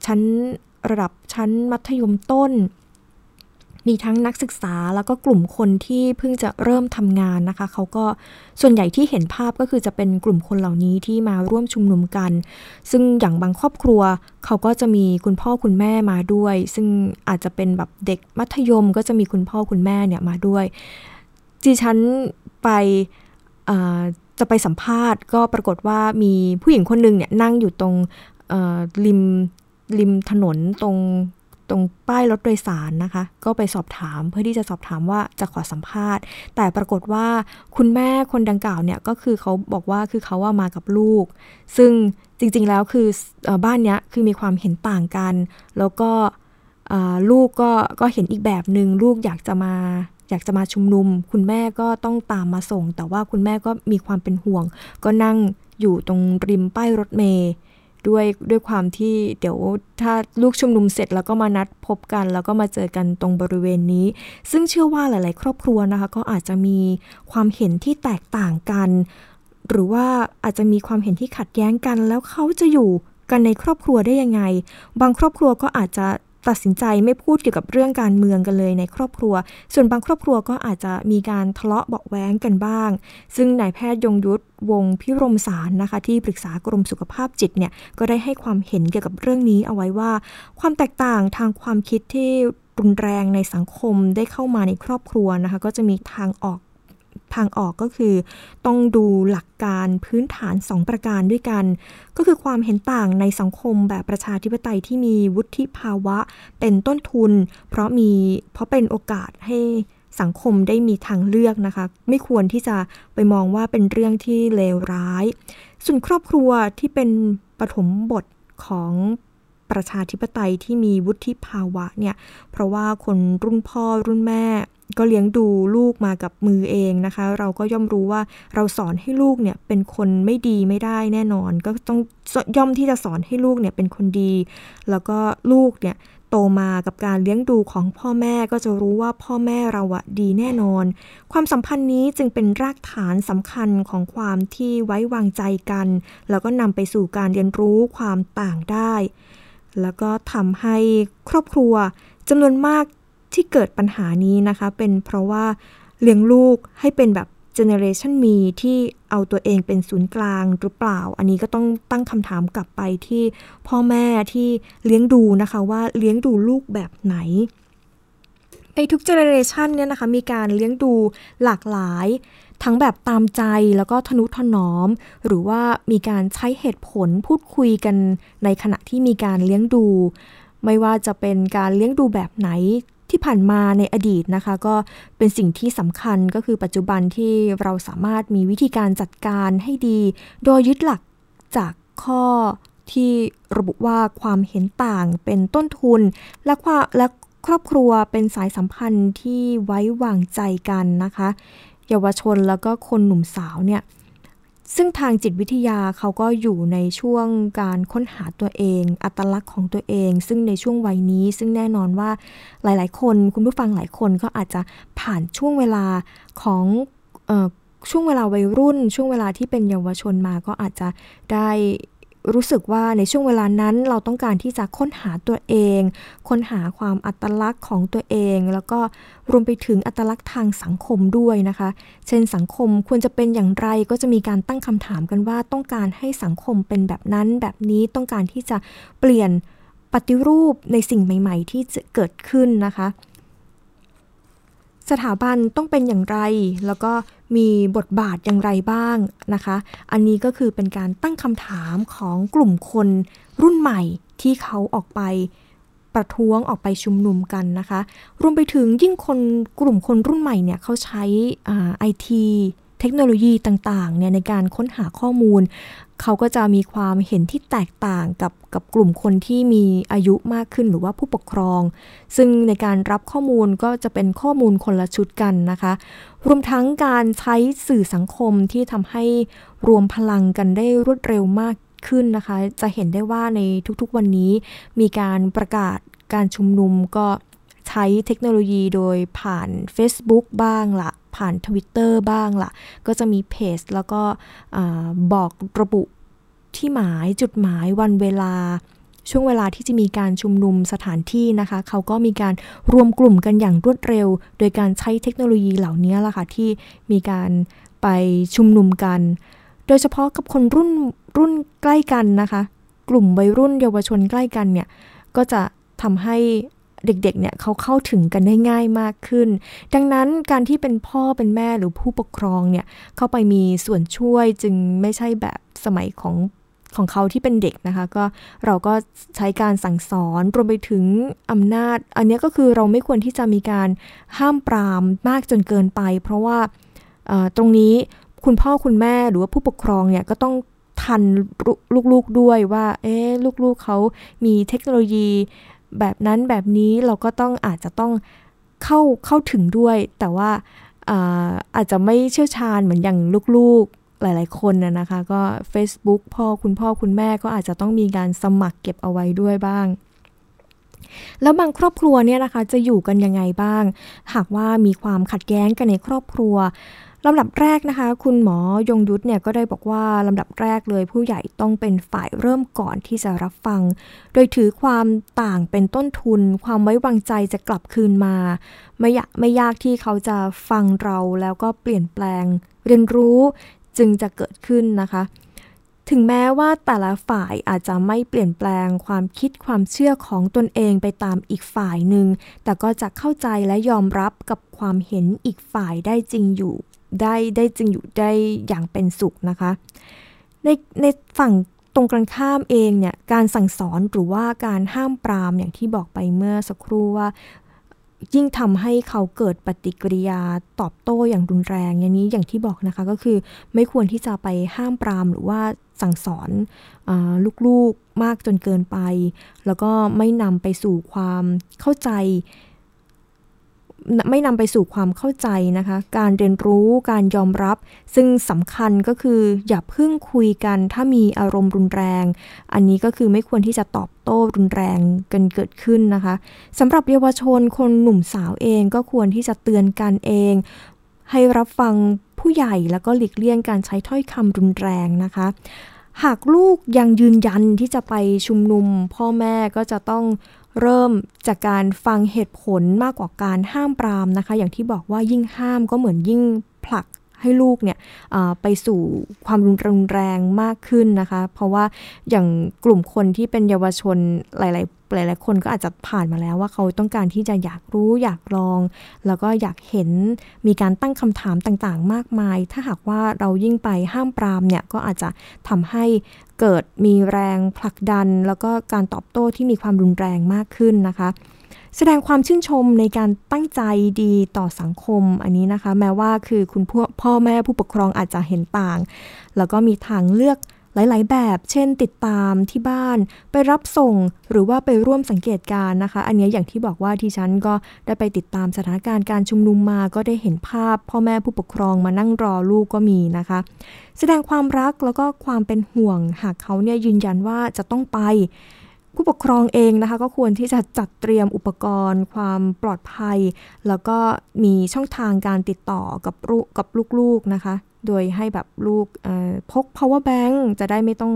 ชั้นระดับชั้นมัธยมต้น มีทั้งนักศึกษาแล้วก็กลุ่มคนที่เพิ่งจะเริ่มทำงานนะคะเขาก็ส่วนใหญ่ที่เห็นภาพก็คือจะเป็นกลุ่มคนเหล่านี้ที่มาร่วมชุมนุมกันซึ่งอย่างบางครอบครัวเขาก็จะมีคุณพ่อคุณแม่มาด้วยซึ่งอาจจะเป็นแบบเด็กมัธยมก็จะมีคุณพ่อคุณแม่เนี่ยมาด้วยดิฉันไปจะไปสัมภาษณ์ก็ปรากฏว่ามีผู้หญิงคนหนึ่งเนี่ยนั่งอยู่ตรงริมริมถนนตรงตรงป้ายรถโดยสารนะคะก็ไปสอบถามเพื่อที่จะสอบถามว่าจะขอสัมภาษณ์แต่ปรากฏว่าคุณแม่คนดังกล่าวเนี่ยก็คือเขาบอกว่าคือเขาว่ามากับลูกซึ่งจริงๆแล้วคือบ้านเนี้ยคือมีความเห็นต่างกันแล้วก็ลูกก็ก็เห็นอีกแบบนึงลูกอยากจะมาอยากจะมาชุมนุมคุณแม่ก็ต้องตามมาส่งแต่ว่าคุณแม่ก็มีความเป็นห่วงก็นั่งอยู่ตรงริมป้ายรถเมล์ด้วยด้วยความที่เดี๋ยวถ้าลูกชุมนุมเสร็จแล้วก็มานัดพบกันแล้วก็มาเจอกันตรงบริเวณนี้ซึ่งเชื่อว่าหลายๆครอบครัวนะคะก็อาจจะมีความเห็นที่แตกต่างกันหรือว่าอาจจะมีความเห็นที่ขัดแย้งกันแล้วเขาจะอยู่กันในครอบครัวได้ยังไงบางครอบครัวก็อาจจะตัดสินใจไม่พูดเกี่ยวกับเรื่องการเมืองกันเลยในครอบครัวส่วนบางครอบครัวก็อาจจะมีการทะเลาะเบาะแว้งกันบ้างซึ่งนายแพทย์ยงยุทธวงศ์พิรมสารนะคะที่ปรึกษากรมสุขภาพจิตเนี่ยก็ได้ให้ความเห็นเกี่ยวกับเรื่องนี้เอาไว้ว่าความแตกต่างทางความคิดที่รุนแรงในสังคมได้เข้ามาในครอบครัวนะคะก็จะมีทางออกทางออกก็คือต้องดูหลักการพื้นฐานสองประการด้วยกันก็คือความเห็นต่างในสังคมแบบประชาธิปไตยที่มีวุฒิภาวะเป็นต้นทุนเพราะมีเพราะเป็นโอกาสให้สังคมได้มีทางเลือกนะคะไม่ควรที่จะไปมองว่าเป็นเรื่องที่เลวร้ายส่วนครอบครัวที่เป็นปฐมบทของประชาธิปไตยที่มีวุฒิภาวะเนี่ยเพราะว่าคนรุ่นพ่อรุ่นแม่ก็เลี้ยงดูลูกมากับมือเองนะคะเราก็ย่อมรู้ว่าเราสอนให้ลูกเนี่ยเป็นคนไม่ดีไม่ได้แน่นอนก็ต้องย่อมที่จะสอนให้ลูกเนี่ยเป็นคนดีแล้วก็ลูกเนี่ยโตมากับการเลี้ยงดูของพ่อแม่ก็จะรู้ว่าพ่อแม่เราอะดีแน่นอนความสัมพันธ์นี้จึงเป็นรากฐานสำคัญของความที่ไว้วางใจกันแล้วก็นำไปสู่การเรียนรู้ความต่างได้แล้วก็ทำให้ครอบครัวจำนวนมากที่เกิดปัญหานี้นะคะเป็นเพราะว่าเลี้ยงลูกให้เป็นแบบเจเนเรชันมีที่เอาตัวเองเป็นศูนย์กลางหรือเปล่าอันนี้ก็ต้องตั้งคำถามกลับไปที่พ่อแม่ที่เลี้ยงดูนะคะว่าเลี้ยงดูลูกแบบไหนในทุกเจเนเรชันเนี่ยนะคะมีการเลี้ยงดูหลากหลายทั้งแบบตามใจแล้วก็ทนุถนอมหรือว่ามีการใช้เหตุผลพูดคุยกันในขณะที่มีการเลี้ยงดูไม่ว่าจะเป็นการเลี้ยงดูแบบไหนที่ผ่านมาในอดีตนะคะก็เป็นสิ่งที่สำคัญก็คือปัจจุบันที่เราสามารถมีวิธีการจัดการให้ดีโดยยึดหลักจากข้อที่ระบุว่าความเห็นต่างเป็นต้นทุนและความและครอบครัวเป็นสายสัมพันธ์ที่ไว้วางใจกันนะคะเยาวชนแล้วก็คนหนุ่มสาวเนี่ยซึ่งทางจิตวิทยาเขาก็อยู่ในช่วงการค้นหาตัวเองอัตลักษณ์ของตัวเองซึ่งในช่วงวัยนี้ซึ่งแน่นอนว่าหลายๆคนคุณผู้ฟังหลายคนก็อาจจะผ่านช่วงเวลาของเอ่อช่วงเวลาวัยรุ่นช่วงเวลาที่เป็นเยาวชนมาก็อาจจะได้รู้สึกว่าในช่วงเวลานั้นเราต้องการที่จะค้นหาตัวเองค้นหาความอัตลักษณ์ของตัวเองแล้วก็รวมไปถึงอัตลักษณ์ทางสังคมด้วยนะคะเช่นสังคมควรจะเป็นอย่างไรก็จะมีการตั้งคำถามกันว่าต้องการให้สังคมเป็นแบบนั้นแบบนี้ต้องการที่จะเปลี่ยนปฏิรูปในสิ่งใหม่ๆที่จะเกิดขึ้นนะคะสถาบันต้องเป็นอย่างไรแล้วก็มีบทบาทอย่างไรบ้างนะคะอันนี้ก็คือเป็นการตั้งคำถามของกลุ่มคนรุ่นใหม่ที่เขาออกไปประท้วงออกไปชุมนุมกันนะคะรวมไปถึงยิ่งคนกลุ่มคนรุ่นใหม่เนี่ยเขาใช้ไอทีเทคโนโลยีต่างๆเนี่ยในการค้นหาข้อมูลเขาก็จะมีความเห็นที่แตกต่างกับกับกลุ่มคนที่มีอายุมากขึ้นหรือว่าผู้ปกครองซึ่งในการรับข้อมูลก็จะเป็นข้อมูลคนละชุดกันนะคะรวมทั้งการใช้สื่อสังคมที่ทำให้รวมพลังกันได้รวดเร็วมากขึ้นนะคะจะเห็นได้ว่าในทุกๆวันนี้มีการประกาศการชุมนุมก็ใช้เทคโนโลยีโดยผ่าน Facebook บ้างล่ะผ่าน Twitter บ้างล่ะก็จะมีเพจแล้วก็บอกระบุที่หมายจุดหมายวันเวลา ช่วงเวลาที่จะมีการชุมนุมสถานที่นะคะเขาก็มีการรวมกลุ่มกันอย่างรวดเร็วโดยการใช้เทคโนโลยีเหล่านี้ล่ะค่ะที่มีการไปชุมนุมกันโดยเฉพาะกับคนรุ่นรุ่นใกล้กันนะคะกลุ่มวัยรุ่นเยาวชนใกล้กันเนี่ยก็จะทำให้เด็กๆเนี่ยเขาเข้าถึงกันได้ง่ายมากขึ้นดังนั้นการที่เป็นพ่อเป็นแม่หรือผู้ปกครองเนี่ยเข้าไปมีส่วนช่วยจึงไม่ใช่แบบสมัยของของเขาที่เป็นเด็กนะคะก็เราก็ใช้การสั่งสอนรวมไปถึงอำนาจอันนี้ก็คือเราไม่ควรที่จะมีการห้ามปรามมากจนเกินไปเพราะว่าตรงนี้คุณพ่อคุณแม่หรือว่าผู้ปกครองเนี่ยก็ต้องทันลูกๆด้วยว่าเอ๊ะลูกๆเขามีเทคโนโลยีแบบนั้นแบบนี้เราก็ต้องอาจจะต้องเข้าเข้าถึงด้วยแต่ว่าอาอาจจะไม่เชี่ยวชาญเหมือนอย่างลูกๆหลายๆคนนะนะคะก็ Facebook พ่อคุณพ่อคุณแม่ก็อาจจะต้องมีการสมัครเก็บเอาไว้ด้วยบ้างแล้วบางครอบครัวเนี่ยนะคะจะอยู่กันยังไงบ้างหากว่ามีความขัดแย้งกันในครอบครัวลำดับแรกนะคะคุณหมอยงยุทธเนี่ยก็ได้บอกว่าลำดับแรกเลยผู้ใหญ่ต้องเป็นฝ่ายเริ่มก่อนที่จะรับฟังโดยถือความต่างเป็นต้นทุนความไว้วางใจจะกลับคืนมาไม่ยากไม่ยากที่เขาจะฟังเราแล้วก็เปลี่ยนแปลงเรียนรู้จึงจะเกิดขึ้นนะคะถึงแม้ว่าแต่ละฝ่ายอาจจะไม่เปลี่ยนแปลงความคิดความเชื่อของตนเองไปตามอีกฝ่ายหนึ่งแต่ก็จะเข้าใจและยอมรับกับความเห็นอีกฝ่ายได้จริงอยู่ได้ได้จริงอยู่ได้อย่างเป็นสุขนะคะในในฝั่งตรงกันข้ามเองเนี่ยการสั่งสอนหรือว่าการห้ามปรามอย่างที่บอกไปเมื่อสักครู่ว่ายิ่งทำให้เขาเกิดปฏิกิริยาตอบโต้อย่างรุนแรงอย่างนี้อย่างที่บอกนะคะก็คือไม่ควรที่จะไปห้ามปรามหรือว่าสั่งสอนเอ่อลูกๆมากจนเกินไปแล้วก็ไม่นำไปสู่ความเข้าใจไม่นำไปสู่ความเข้าใจนะคะการเรียนรู้การยอมรับซึ่งสำคัญก็คืออย่าเพิ่งคุยกันถ้ามีอารมณ์รุนแรงอันนี้ก็คือไม่ควรที่จะตอบโต้รุนแรงกันเกิดขึ้นนะคะสำหรับเยาวชนคนหนุ่มสาวเองก็ควรที่จะเตือนกันเองให้รับฟังผู้ใหญ่แล้วก็หลีกเลี่ยงการใช้ถ้อยคำรุนแรงนะคะหากลูกยังยืนยันที่จะไปชุมนุมพ่อแม่ก็จะต้องเริ่มจากการฟังเหตุผลมากกว่าการห้ามปรามนะคะอย่างที่บอกว่ายิ่งห้ามก็เหมือนยิ่งผลักให้ลูกเนี่ยไปสู่ความรุนแรงมากขึ้นนะคะเพราะว่าอย่างกลุ่มคนที่เป็นเยาวชนหลายๆหลายๆคนก็อาจจะผ่านมาแล้วว่าเขาต้องการที่จะอยากรู้อยากลองแล้วก็อยากเห็นมีการตั้งคำถามต่างๆมากมายถ้าหากว่าเรายิ่งไปห้ามปรามเนี่ยก็อาจจะทำให้เกิดมีแรงผลักดันแล้วก็การตอบโต้ที่มีความรุนแรงมากขึ้นนะคะแสดงความชื่นชมในการตั้งใจดีต่อสังคมอันนี้นะคะแม้ว่าคือคุณพ่อแม่ผู้ปกครองอาจจะเห็นต่างแล้วก็มีทางเลือกหลายๆแบบเช่นติดตามที่บ้านไปรับส่งหรือว่าไปร่วมสังเกตการณ์นะคะอันนี้อย่างที่บอกว่าที่ฉันก็ได้ไปติดตามสถานการณ์การชุมนุมมาก็ได้เห็นภาพพ่อแม่ผู้ปกครองมานั่งรอลูกก็มีนะคะแสดงความรักแล้วก็ความเป็นห่วงหากเขาเนี่ยยืนยันว่าจะต้องไปผู้ปกครองเองนะคะก็ควรที่จะจัดเตรียมอุปกรณ์ความปลอดภัยแล้วก็มีช่องทางการติดต่อกับลูกกับลูกๆนะคะโดยให้แบบลูกพก power bank จะได้ไม่ต้อง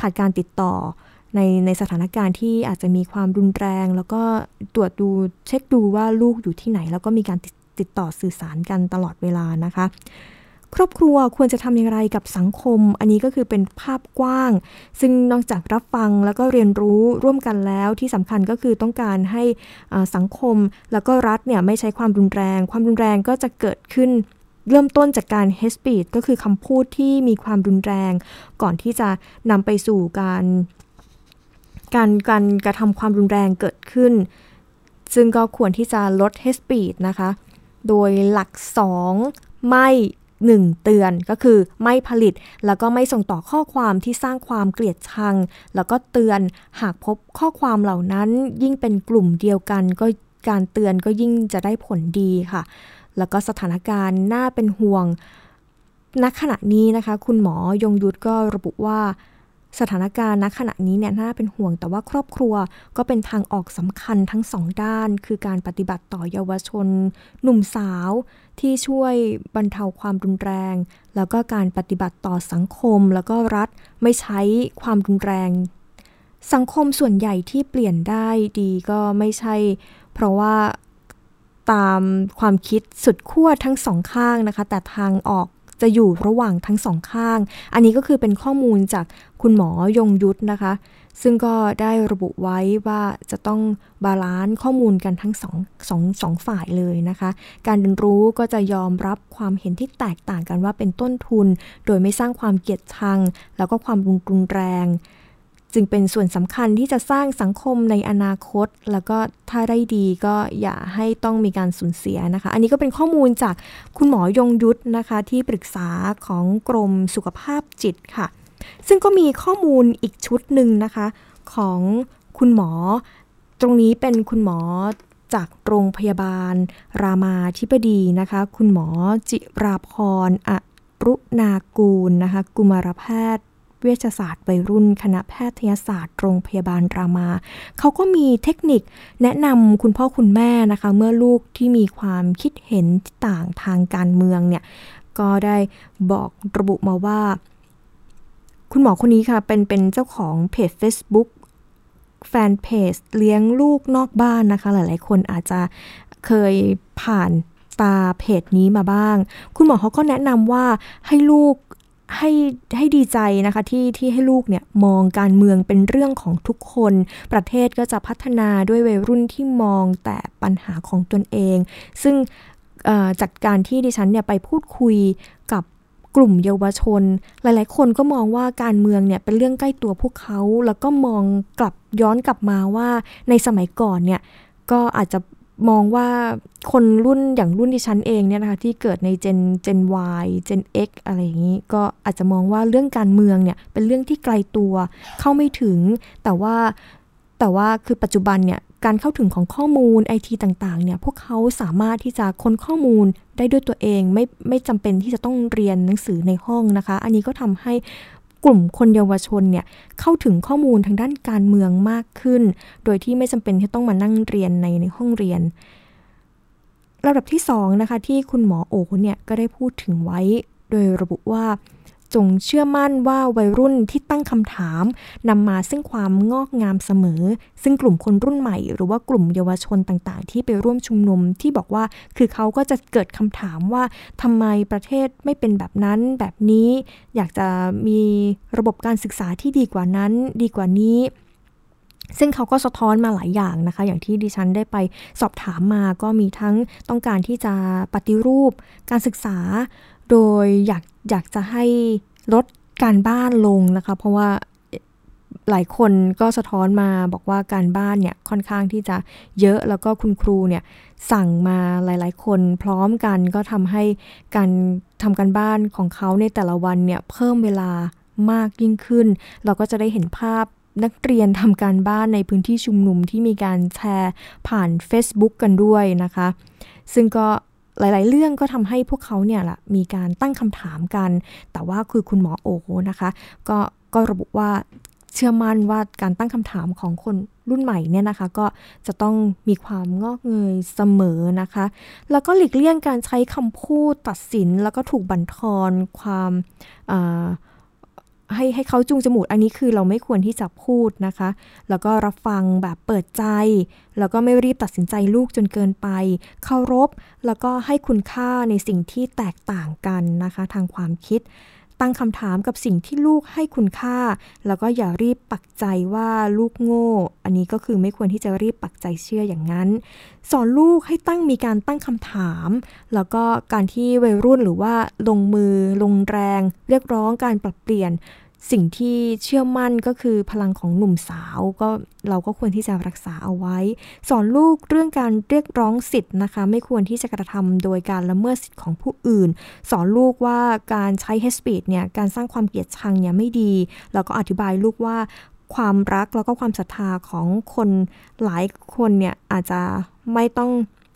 ขาดการติดต่อในในสถานการณ์ที่อาจจะมีความรุนแรงแล้วก็ตรวจดูเช็คดูว่าลูกอยู่ที่ไหนแล้วก็มีการติดติดต่อสื่อสารกันตลอดเวลานะคะครอบครัวควรจะทำอย่างไรกับสังคมอันนี้ก็คือเป็นภาพกว้างซึ่งนอกจากรับฟังแล้วก็เรียนรู้ร่วมกันแล้วที่สำคัญก็คือต้องการให้สังคมแล้วก็รัฐเนี่ยไม่ใช้ความรุนแรงความรุนแรงก็จะเกิดขึ้นเริ่มต้นจากการ hate speech ก็คือคำพูดที่มีความรุนแรงก่อนที่จะนำไปสู่การการการกระทำความรุนแรงเกิดขึ้นซึ่งก็ควรที่จะลด hate speech นะคะโดยหลักสองไม่หนึ่งเตือนก็คือไม่ผลิตแล้วก็ไม่ส่งต่อข้อความที่สร้างความเกลียดชังแล้วก็เตือนหากพบข้อความเหล่านั้นยิ่งเป็นกลุ่มเดียวกันก็การเตือนก็ยิ่งจะได้ผลดีค่ะแล้วก็สถานการณ์น่าเป็นห่วงณขณะนี้นะคะคุณหมอยงยุทธก็ระบุว่าสถานการณ์ณขณะนี้เนี่ยน่าเป็นห่วงแต่ว่าครอบครัวก็เป็นทางออกสำคัญทั้งสองด้านคือการปฏิบัติต่อเยาวชนหนุ่มสาวที่ช่วยบรรเทาความรุนแรงแล้วก็การปฏิบัติต่อสังคมแล้วก็รัฐไม่ใช้ความรุนแรง สังคมส่วนใหญ่ที่เปลี่ยนได้ดีก็ไม่ใช่เพราะว่าตามความคิดสุดขั้วทั้งสองข้างนะคะแต่ทางออกจะอยู่ระหว่างทั้งสองข้างอันนี้ก็คือเป็นข้อมูลจากคุณหมอยงยุทธนะคะซึ่งก็ได้ระบุไว้ว่าจะต้องบาลานซ์ข้อมูลกันทั้งสองสองสองฝ่ายเลยนะคะการเรียนรู้ก็จะยอมรับความเห็นที่แตกต่างกันว่าเป็นต้นทุนโดยไม่สร้างความเกลียดชังแล้วก็ความรุนแรงจึงเป็นส่วนสำคัญที่จะสร้างสังคมในอนาคตแล้วก็ถ้าได้ดีก็อย่าให้ต้องมีการสูญเสียนะคะอันนี้ก็เป็นข้อมูลจากคุณหมอยงยุทธนะคะที่ปรึกษาของกรมสุขภาพจิตค่ะซึ่งก็มีข้อมูลอีกชุดหนึ่งนะคะของคุณหมอตรงนี้เป็นคุณหมอจากโรงพยาบาลรามาธิบดีนะคะคุณหมอจิราพรอรุณากูลนะคะกุมารแพทย์เวชศาสตร์วัยรุ่นคณะแพทยศาสตร์โรงพยาบาลรามาเขาก็มีเทคนิคแนะนำคุณพ่อคุณแม่นะคะเมื่อลูกที่มีความคิดเห็นต่างทางการเมืองเนี่ยก็ได้บอกระบุมาว่าคุณหมอคนนี้ค่ะเป็นเป็นเจ้าของเพจ Facebook แฟนเพจเลี้ยงลูกนอกบ้านนะคะหลายๆคนอาจจะเคยผ่านตาเพจนี้มาบ้างคุณหมอเขาก็แนะนำว่าให้ลูกให้ให้ดีใจนะคะที่ที่ให้ลูกเนี่ยมองการเมืองเป็นเรื่องของทุกคนประเทศก็จะพัฒนาด้วยวัยรุ่นที่มองแต่ปัญหาของตนเองซึ่งจากการที่ดิฉันเนี่ยไปพูดคุยกับกลุ่มเยาวชนหลายๆคนก็มองว่าการเมืองเนี่ยเป็นเรื่องใกล้ตัวพวกเขาแล้วก็มองกลับย้อนกลับมาว่าในสมัยก่อนเนี่ยก็อาจจะมองว่าคนรุ่นอย่างรุ่นดิฉันเองเนี่ยนะคะที่เกิดในเจนเจน Y เจน X อะไรอย่างนี้ก็อาจจะมองว่าเรื่องการเมืองเนี่ยเป็นเรื่องที่ไกลตัวเข้าไม่ถึงแต่ว่าแต่ว่าคือปัจจุบันเนี่ยการเข้าถึงของข้อมูล ไอ ที ต่างๆเนี่ยพวกเขาสามารถที่จะค้นข้อมูลได้ด้วยตัวเองไม่ไม่จำเป็นที่จะต้องเรียนหนังสือในห้องนะคะอันนี้ก็ทำให้กลุ่มคนเยาวชนเนี่ยเข้าถึงข้อมูลทางด้านการเมืองมากขึ้นโดยที่ไม่จำเป็นที่ต้องมานั่งเรียนในในห้องเรียนระดับที่สองนะคะที่คุณหมอโอ๋เนี่ยก็ได้พูดถึงไว้โดยระบุว่าจงเชื่อมั่นว่าวัยรุ่นที่ตั้งคำถามนำมาซึ่งความงอกงามเสมอซึ่งกลุ่มคนรุ่นใหม่หรือว่ากลุ่มเยาวชนต่างๆที่ไปร่วมชุมนุมที่บอกว่าคือเขาก็จะเกิดคำถามว่าทำไมประเทศไม่เป็นแบบนั้นแบบนี้อยากจะมีระบบการศึกษาที่ดีกว่านั้นดีกว่านี้ซึ่งเขาก็สะท้อนมาหลายอย่างนะคะอย่างที่ดิฉันได้ไปสอบถามมาก็มีทั้งต้องการที่จะปฏิรูปการศึกษาโดยอยากอยากจะให้ลดการบ้านลงนะคะเพราะว่าหลายคนก็สะท้อนมาบอกว่าการบ้านเนี่ยค่อนข้างที่จะเยอะแล้วก็คุณครูเนี่ยสั่งมาหลายๆคนพร้อมกันก็ทำให้การทำการบ้านของเขาในแต่ละวันเนี่ยเพิ่มเวลามากยิ่งขึ้นเราก็จะได้เห็นภาพนักเรียนทำการบ้านในพื้นที่ชุมนุมที่มีการแชร์ผ่าน Facebook กันด้วยนะคะซึ่งก็หลายๆเรื่องก็ทำให้พวกเขาเนี่ยละมีการตั้งคำถามกันแต่ว่าคือคุณหมอโอ๋นะคะก็ก็ระบุว่าเชื่อมั่นว่าการตั้งคำถามของคนรุ่นใหม่เนี่ยนะคะก็จะต้องมีความงอกเงยเสมอนะคะแล้วก็หลีกเลี่ยงการใช้คำพูดตัดสินแล้วก็ถูกบั่นทอนความให้ให้เขาจูงจมูกอันนี้คือเราไม่ควรที่จะพูดนะคะแล้วก็รับฟังแบบเปิดใจแล้วก็ไม่รีบตัดสินใจลูกจนเกินไปเคารพแล้วก็ให้คุณค่าในสิ่งที่แตกต่างกันนะคะทางความคิดตั้งคำถามกับสิ่งที่ลูกให้คุณค่าแล้วก็อย่ารีบปักใจว่าลูกโง่อันนี้ก็คือไม่ควรที่จะรีบปักใจเชื่ออย่างนั้นสอนลูกให้ตั้งมีการตั้งคำถามแล้วก็การที่วัยรุ่นหรือว่าลงมือลงแรงเรียกร้องการปรับเปลี่ยนสิ่งที่เชื่อมั่นก็คือพลังของหนุ่มสาวก็เราก็ควรที่จะรักษาเอาไว้สอนลูกเรื่องการเรียกร้องสิทธินะคะไม่ควรที่จะกระทำโดยการละเมิดสิทธิของผู้อื่นสอนลูกว่าการใช้ hate speech เนี่ยการสร้างความเกลียดชังเนี่ยไม่ดีแล้วก็อธิบายลูกว่าความรักแล้วก็ความศรัทธาของคนหลายคนเนี่ยอาจจะไม่ต้อง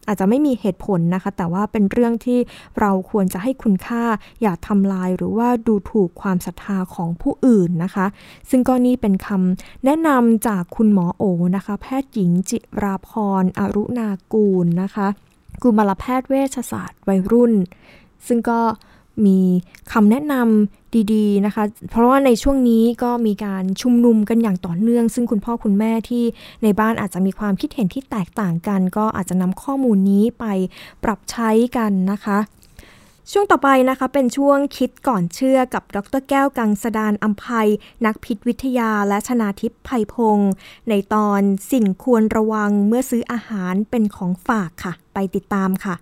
อาจจะไม่มีเหตุผลนะคะแต่ว่าเป็นเรื่องที่เราควรจะให้คุณค่าอย่าทำลายหรือว่าดูถูกความศรัทธาของผู้อื่นนะคะซึ่งก็นี่เป็นคำแนะนำจากคุณหมอโอนะคะแพทย์หญิงจิราพรอรุณากูลนะคะกุมารแพทย์เวชศาสตร์วัยรุ่นซึ่งก็ มีคำแนะนำดีๆนะคะเพราะว่าในช่วงนี้ก็มีการชุมนุมกันอย่างต่อเนื่องซึ่งคุณพ่อคุณแม่ที่ในบ้านอาจจะมีความคิดเห็นที่แตกต่างกันก็อาจจะนำข้อมูลนี้ไปปรับใช้กันนะคะช่วงต่อไปนะคะเป็นช่วงคิดก่อนเชื่อกับดร.แก้วกังสดาลอำไพนักพิษวิทยาและชนาทิพย์ไพพงศ์ในตอนสิ่งควรระวังเมื่อซื้ออาหารเป็นของฝากค่ะไปติดตามค่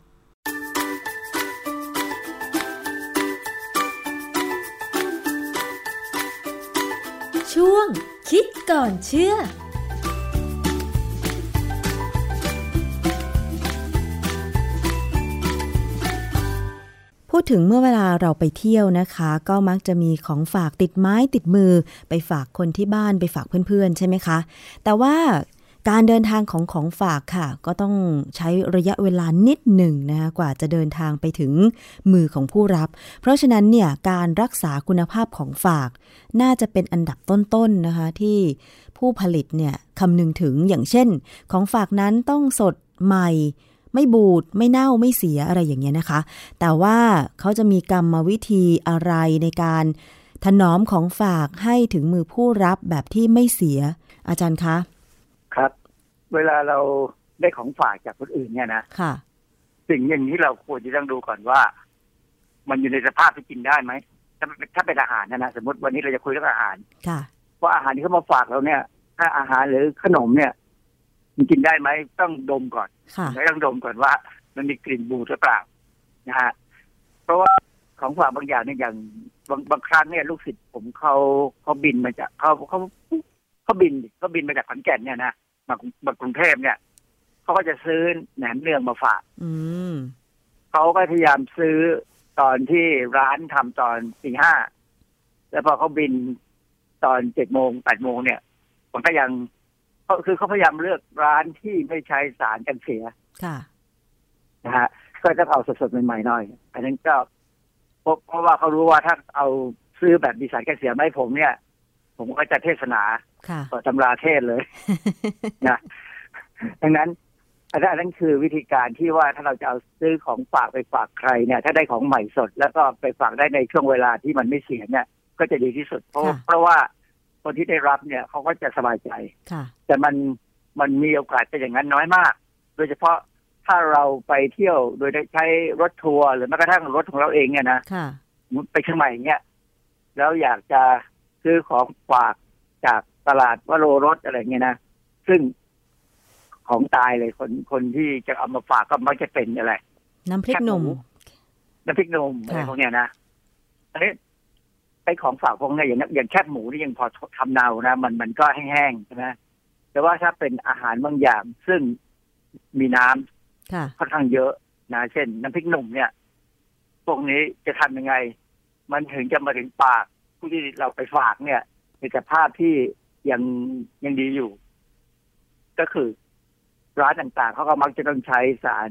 ะช่วงคิดก่อนเชื่อพูดถึงเมื่อเวลาเราไปเที่ยวนะคะก็มักจะมีของฝากติดไม้ติดมือไปฝากคนที่บ้านไปฝากเพื่อนๆใช่ไหมคะแต่ว่าการเดินทางของของฝากค่ะก็ต้องใช้ระยะเวลานิดหนึ่งนะคะกว่าจะเดินทางไปถึงมือของผู้รับเพราะฉะนั้นเนี่ยการรักษาคุณภาพของฝากน่าจะเป็นอันดับต้นๆนะคะที่ผู้ผลิตเนี่ยคำนึงถึงอย่างเช่นของฝากนั้นต้องสดใหม่ไม่บูดไม่เน่าไม่เสียอะไรอย่างเงี้ยนะคะแต่ว่าเขาจะมีกรรมวิธีอะไรในการถนอมของฝากให้ถึงมือผู้รับแบบที่ไม่เสียอาจารย์คะครับเวลาเราได้ของฝากจากคนอื่นเนี่ยนะค่ะสิ่งอย่างนี้เราควรจะต้องดูก่อนว่ามันอยู่ในสภาพที่กินได้ไหมถ้าถ้าเป็นอาหารนะนะสมมติวันนี้เราจะคุยเรื่องอาหารค่ะว่าอาหารที่เขามาฝากเราเนี่ยถ้าอาหารหรือขนมเนี่ยมันกินได้ไหมต้องดมก่อนต้องดมก่อนว่ามันมีกลิ่นบูดหรือเปล่านะฮะเพราะว่าของฝากบางอย่างเนี่ยอย่างบางบางครั้งเนี่ยลูกศิษย์ผมเขาเขาบินมาจากเขาเขาเขาบินเขาบินมาจากขอนแก่นเนี่ยนะมากรุงเทพเนี่ยเขาก็จะซื้อแหนมเนืองมาฝากเขาก็พยายามซื้อตอนที่ร้านทำตอนตีห้าแล้วพอเขาบินตอนเจ็ดโมงแปดโมงเนี่ยมันก็ยังคือเขาพยายามเลือกร้านที่ไม่ใช้สารกันเสียนะฮะก็จะเอาสดๆใหม่ๆหน่อยอันนั้นก็เพราะว่าเขารู้ว่าถ้าเอาซื้อแบบมีสารกันเสียไหมผมเนี่ยผมก็จะเทศนาต่อตำราเทศเลยนะดังนั้นอันนั้นคือวิธีการที่ว่าถ้าเราจะเอาซื้อของฝากไปฝากใครเนี่ยถ้าได้ของใหม่สดแล้วก็ไปฝากได้ในช่วงเวลาที่มันไม่เสียเนี่ยก็จะดีที่สุดเพราะเพราะว่าคนที่ได้รับเนี่ยเขาก็จะสบายใจแต่มันมันมีโอกาสเป็นอย่างนั้นน้อยมากโดยเฉพาะถ้าเราไปเที่ยวโดยได้ใช้รถทัวร์หรือแม้กระทั่งรถของเราเองเนี่ยนะไปเชียงใหม่อย่างเงี้ยแล้วอยากจะซื้อของฝากจากตลาดวโรรสอะไรเงี้ยนะซึ่งของตายเลยคนคนที่จะเอามาฝากก็มักจะเป็นอะไรน้ำพริกหนุ่มน้ำพริกหนุ่มอะไรพวกเนี้ยนะอันนี้ไอ้ของฝากพวกนี้อย่างอย่างแคบหมูนี่ยังพอทำเนานะมันมันก็แห้งๆใช่ไหมแต่ว่าถ้าเป็นอาหารบางอย่างซึ่งมีน้ำค่อนข้างเยอะนะเช่นน้ำพริกหนุ่มเนี่ยพวกนี้จะทำยังไงมันถึงจะมาถึงปากผู้ที่เราไปฝากเนี่ยในสภาพที่ยังยังดีอยู่ก็คือร้านต่างๆเขาก็มักจะต้องใช้สาร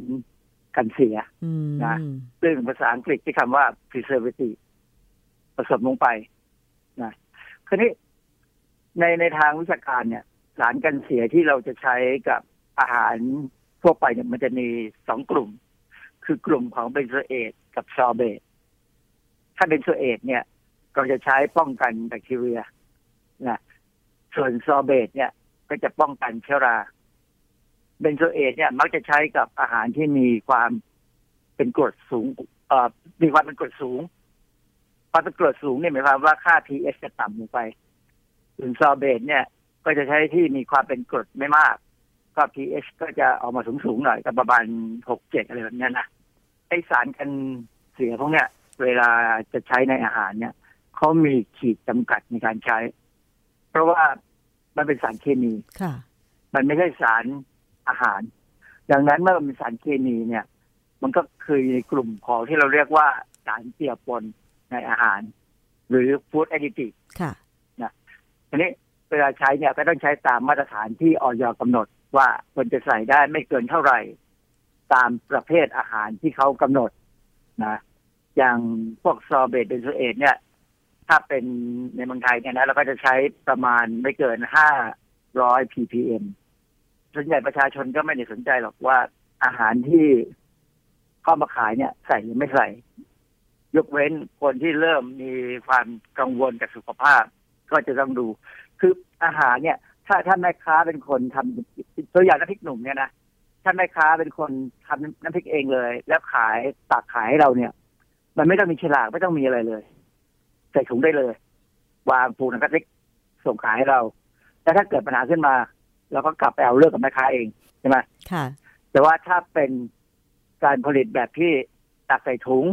กันเสียนะซึ่งภาษาอังกฤษที่คำว่า preservativeผสมลงไปนะคราวนี้ในในทางวิชาการเนี่ยสารกันเสียที่เราจะใช้กับอาหารทั่วไปเนี่ยมันจะมีสองกลุ่มคือกลุ่มของเบนโซเอทกับซอร์เบตถ้าเบนโซเอทเนี่ยเราจะใช้ป้องกันแบคทีเรียนะส่วนซอร์เบตเนี่ยก็จะป้องกันเชื้อราเบนโซเอทเนี่ยมักจะใช้กับอาหารที่มีความเป็นกรดสูงเอ่อมีความเป็นกรดสูงความเป็นกรดสูงเนี่ยหมายความว่าค่า pH จะต่ำลงไปส่วนซอร์เบตเนี่ยก็จะใช้ที่มีความเป็นกรดไม่มากก็ pH ก็จะออกมาสูงๆหน่อยประมาณ หกเจ็ด อะไรแบบนี้นะไอสารกันเสียพวกเนี้ยเวลาจะใช้ในอาหารเนี่ยเขามีขีดจำกัดในการใช้เพราะว่ามันเป็นสารเคมีมันไม่ใช่สารอาหารดังนั้นเมื่อมันเป็นสารเคมีเนี่ยมันก็คือในกลุ่มของที่เราเรียกว่าสารเจือปนในอาหารหรือ food additive ค่ะนะทีนี้เวลาใช้เนี่ยก็ต้องใช้ตามมาตรฐานที่อย.กำหนดว่าควรจะใส่ได้ไม่เกินเท่าไหร่ตามประเภทอาหารที่เขากำหนดนะอย่างพวกซอร์เบตเบนโซเอทเนี่ยถ้าเป็นในเมืองไทยเนี่ยนะเราก็จะใช้ประมาณไม่เกินห้าร้อย พี พี เอ็ม ส่วนใหญ่ประชาชนก็ไม่ได้สนใจหรอกว่าอาหารที่เข้ามาขายเนี่ยใส่หรือไม่ใส่ ยกเว้นคนที่เริ่มมีความกังวลกับสุขภาพก็จะต้องดูคืออาหารเนี่ยถ้าถ้าแม่ค้าเป็นคนทำตัวอย่างน้ำพริกหนุ่มเนี่ยนะถ้าแม่ค้าเป็นคนทำน้ำพริกเองเลยแล้วขายตักขายให้เราเนี่ยมันไม่ต้องมีฉลากไม่ต้องมีอะไรเลยใส่ถุงได้เลยวางปูนกระติกส่งขายให้เราแต่ถ้าเกิดปัญหาขึ้นมาเราก็กลับไปเอาเรื่องกับแม่ค้าเองใช่ไหมค่ะแต่ว่าถ้าเป็นการผลิตแบบที่ตักใส่ถุง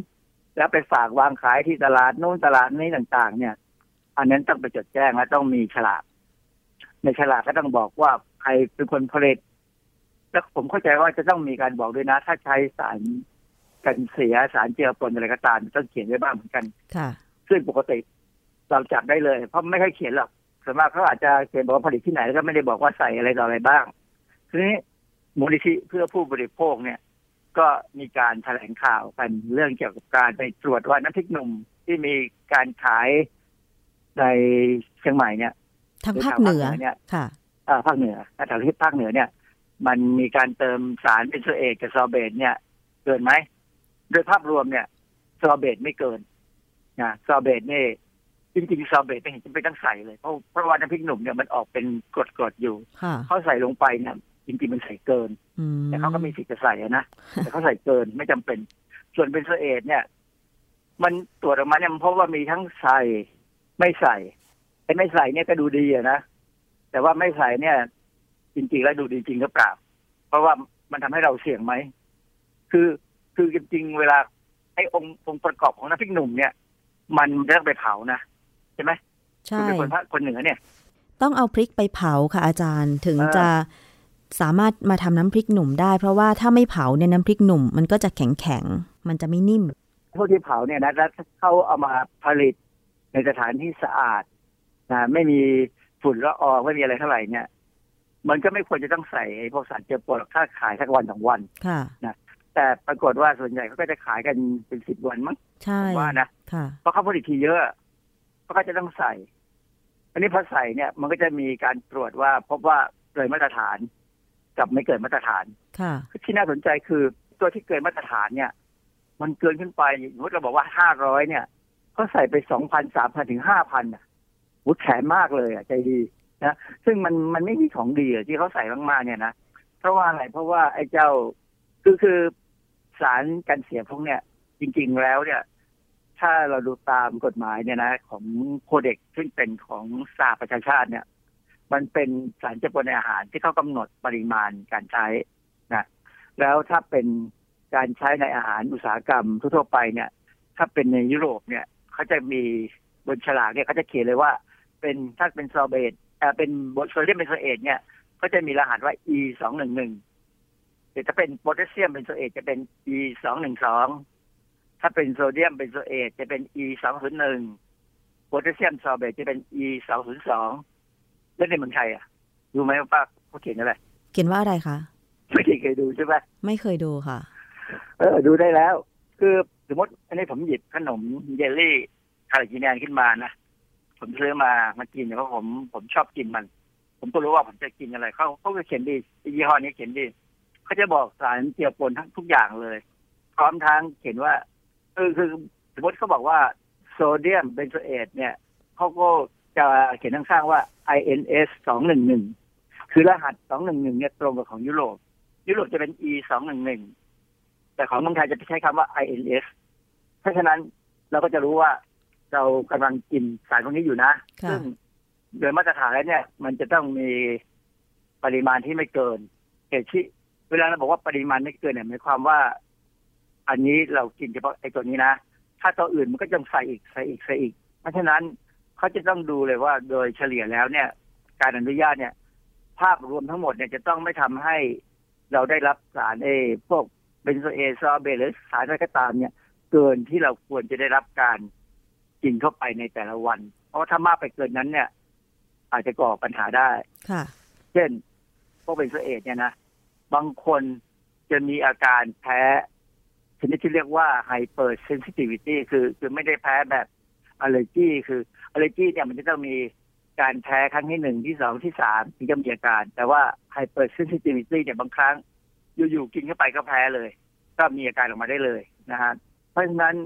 แล้วไปฝากวางขายที่ตลาดนู้นตลาดนี้ต่างๆเนี่ยอันนั้นต้องไปจดแจ้งและต้องมีฉลากในฉลากก็ต้องบอกว่าใครเป็นคนผลิตแล้วผมเข้าใจว่าจะต้องมีการบอกด้วยนะถ้าใช้สารกันเสียสารเจือปนอะไรก็ตามต้องเขียนไว้บ้างเหมือนกันค่ะซึ่งปกติเราจับได้เลยเพราะไม่ค่อยเขียนหรอกส่วนมากเขาอาจจะเขียนบอกผลิตที่ไหนแล้วก็ไม่ได้บอกว่าใส่อะไรต่ออะไรบ้างทีนี้มูลนิธิเพื่อผู้บริโภคเนี่ยก็มีการแถลงข่าวกันเรื่องเกี่ยวกับการไปตรวจว่าน้ำพริกหนุ่มที่มีการขายในเชียงใหม่เนี่ยทางภาคเหนือเนี่ยค่ะภาคเหนือแถวที่ภาคเหนือเนี่ยมันมีการเติมสารเป็นเซอเอทกับซอเบตเนี่ยเกินไหมโดยภาพรวมเนี่ยซอเบตไม่เกินนะซอเบตนี่จริงๆซอเบตไม่เห็นจะไปต้องใส่เลยเพราะเพราะว่าน้ำพริกหนุ่มเนี่ยมันออกเป็นกรดๆอยู่เขาใส่ลงไปเนี่ยจริงๆมันใส่เกินแต่เขาก็มีสิทธิ์จะใส่นะแต่เขาใส่เกินไม่จำเป็นส่วนเป็นเซอเอทเนี่ยมันตรวจออกมาเนี่ยเพราะว่ามีทั้งใส่ไม่ใส่ไอ้ไม่ใส่เนี่ยก็ดูดีอะนะแต่ว่าไม่ใส่เนี่ยจริงๆแล้วดูดีจริงหรือเปล่าเพราะว่ามันทำให้เราเสี่ยงไหมคือคือจริงๆเวลาไอ้องค์องค์ประกอบของน้ำพริกหนุ่มเนี่ยมันต้องไปเผานะใช่ไหมใช่คนภาคคนเหนือเนี่ยต้องเอาพริกไปเผาค่ะอาจารย์ถึงจะสามารถมาทำน้ำพริกหนุ่มได้เพราะว่าถ้าไม่เผาเนี่ยน้ำพริกหนุ่มมันก็จะแข็งแข็งมันจะไม่นิ่มพวกที่เผาเนี่ยนะแล้วเขาเอามาผลิตในสถานที่สะอาดนะไม่มีฝุ่นละอองไม่มีอะไรเท่าไหร่เนี่ยมันก็ไม่ควรจะต้องใส่พวกสารเจือปนถ้าขายสักวันสองวันนะแต่ปรากฏว่าส่วนใหญ่เขาก็จะขายกันเป็นสิบวันมั้งผมว่านะเพราะเขาผลิตทีเยอะเขาก็จะต้องใส่อันนี้พอใส่เนี่ยมันก็จะมีการตรวจว่าพบว่าเกินมาตรฐานกับไม่เกินมาตรฐานที่น่าสนใจคือตัวที่เกินมาตรฐานเนี่ยมันเกินขึ้นไปสมมติเราบอกว่าห้าร้อยเนี่ยเขาใส่ไปสองพันสามพันถึงห้าพันอ่ะวุฒิแขนมากเลยอ่ะใจดีนะซึ่งมันมันไม่มีของดีอ่ะที่เขาใส่มากๆเนี่ยนะเพราะว่าอะไรเพราะว่าไอ้เจ้าคือคือสารกันเสียพวกเนี่ยจริงๆแล้วเนี่ยถ้าเราดูตามกฎหมายเนี่ยนะของโคเด็กซึ่งเป็นของสหประชาชาติเนี่ยมันเป็นสารเจือปนในอาหารที่เขากำหนดปริมาณการใช้นะแล้วถ้าเป็นการใช้ในอาหารอุตสาหกรรมทั่วๆไปเนี่ยถ้าเป็นในยุโรปเนี่ยเขาจะมีบนฉลากเนี่ยเขาจะเขียนเลยว่าเป็นถ้าเป็นซอเบตอ่าเป็นบทโซเดียมเป็นโซเอทเนี่ยก็จะมีรหัสว่า อี สอง หนึ่ง หนึ่ง แต่ถ้าเป็นโพแทสเซียมเป็นโซเอทจะเป็น อี สอง หนึ่ง สอง ถ้าเป็นโซเดียมเป็นโซเอทจะเป็น อี สอง ศูนย์ หนึ่ง โพแทสเซียมซอเบตจะเป็น อี สอง ศูนย์ สอง แล้วในเมืองไทยอ่ะรู้ไหมว่าเขาเขียนอะไรเขียนว่าอะไรคะไม่เคยดูใช่ไหมไม่เคยดูค่ะเออดูได้แล้วคือสมมติอันนี้ผมหยิบขนมเยลลี่คาราจิแนนขึ้นมานะผมซื้อมามากินเนี่ยเพราะผมผมชอบกินมันผมก็รู้ว่าผมจะกินอะไรเขาเขาก็เขียนดียี่ห้อนี้เขียนดีเขาจะบอกสารเจือปนทั้งทุกอย่างเลยพร้อมทั้งเขียนว่าเออคือสมมติเขาบอกว่าโซเดียมเบนโซเอทเนี่ยเขาก็จะเขียนข้างๆว่า ไอ เอ็น เอส สอง หนึ่ง หนึ่งคือรหัสสอง หนึ่ง หนึ่งเนี่ยตรงกับของยุโรปยุโรปจะเป็น อี สอง หนึ่ง หนึ่งแต่ของเมืองไทยจะใช้คำว่า ไอ เอ็น เอส เพราะฉะนั้นเราก็จะรู้ว่าเรากำลังกินสารพวกนี้อยู่นะซึ่งโดยมาตรฐานแล้วเนี่ยมันจะต้องมีปริมาณที่ไม่เกินเอชิเวลาเราบอกว่าปริมาณไม่เกินเนี่ยหมายความว่าอันนี้เรากินเฉพาะไอ้ตัวนี้นะถ้าตัวอื่นมันก็จะใส่อีกใส่อีกใส่อีกเพราะฉะนั้นเขาจะต้องดูเลยว่าโดยเฉลี่ยแล้วเนี่ยการอนุญาตเนี่ยภาพรวมทั้งหมดเนี่ยจะต้องไม่ทำให้เราได้รับสารเอพวกเบนโซเอทซอเบตหรือสารอะไรก็ตามเนี่ยเกินที่เราควรจะได้รับการกินเข้าไปในแต่ละวันเพราะว่าถ้ามากไปเกินนั้นเนี่ยอาจจะก่อปัญหาได้ค่ะเช่นพวกเบนโซเอทเนี่ยนะบางคนจะมีอาการแพ้ชนิดที่เรียกว่าไฮเปอร์เซนซิทิวิตี้คือคือไม่ได้แพ้แบบอัลเลอร์จีคืออัลเลอร์จีเนี่ยมันจะต้องมีการแพ้ครั้งที่หนึ่งที่สองที่สามถึงจะมีอาการแต่ว่าไฮเปอร์เซนซิทิวิตี้เนี่ยบางครั้งอยู่ๆกินเข้าไปก็แพ้เลยก็มีอาการออกมาได้เลยนะฮะเพราะฉะนั้น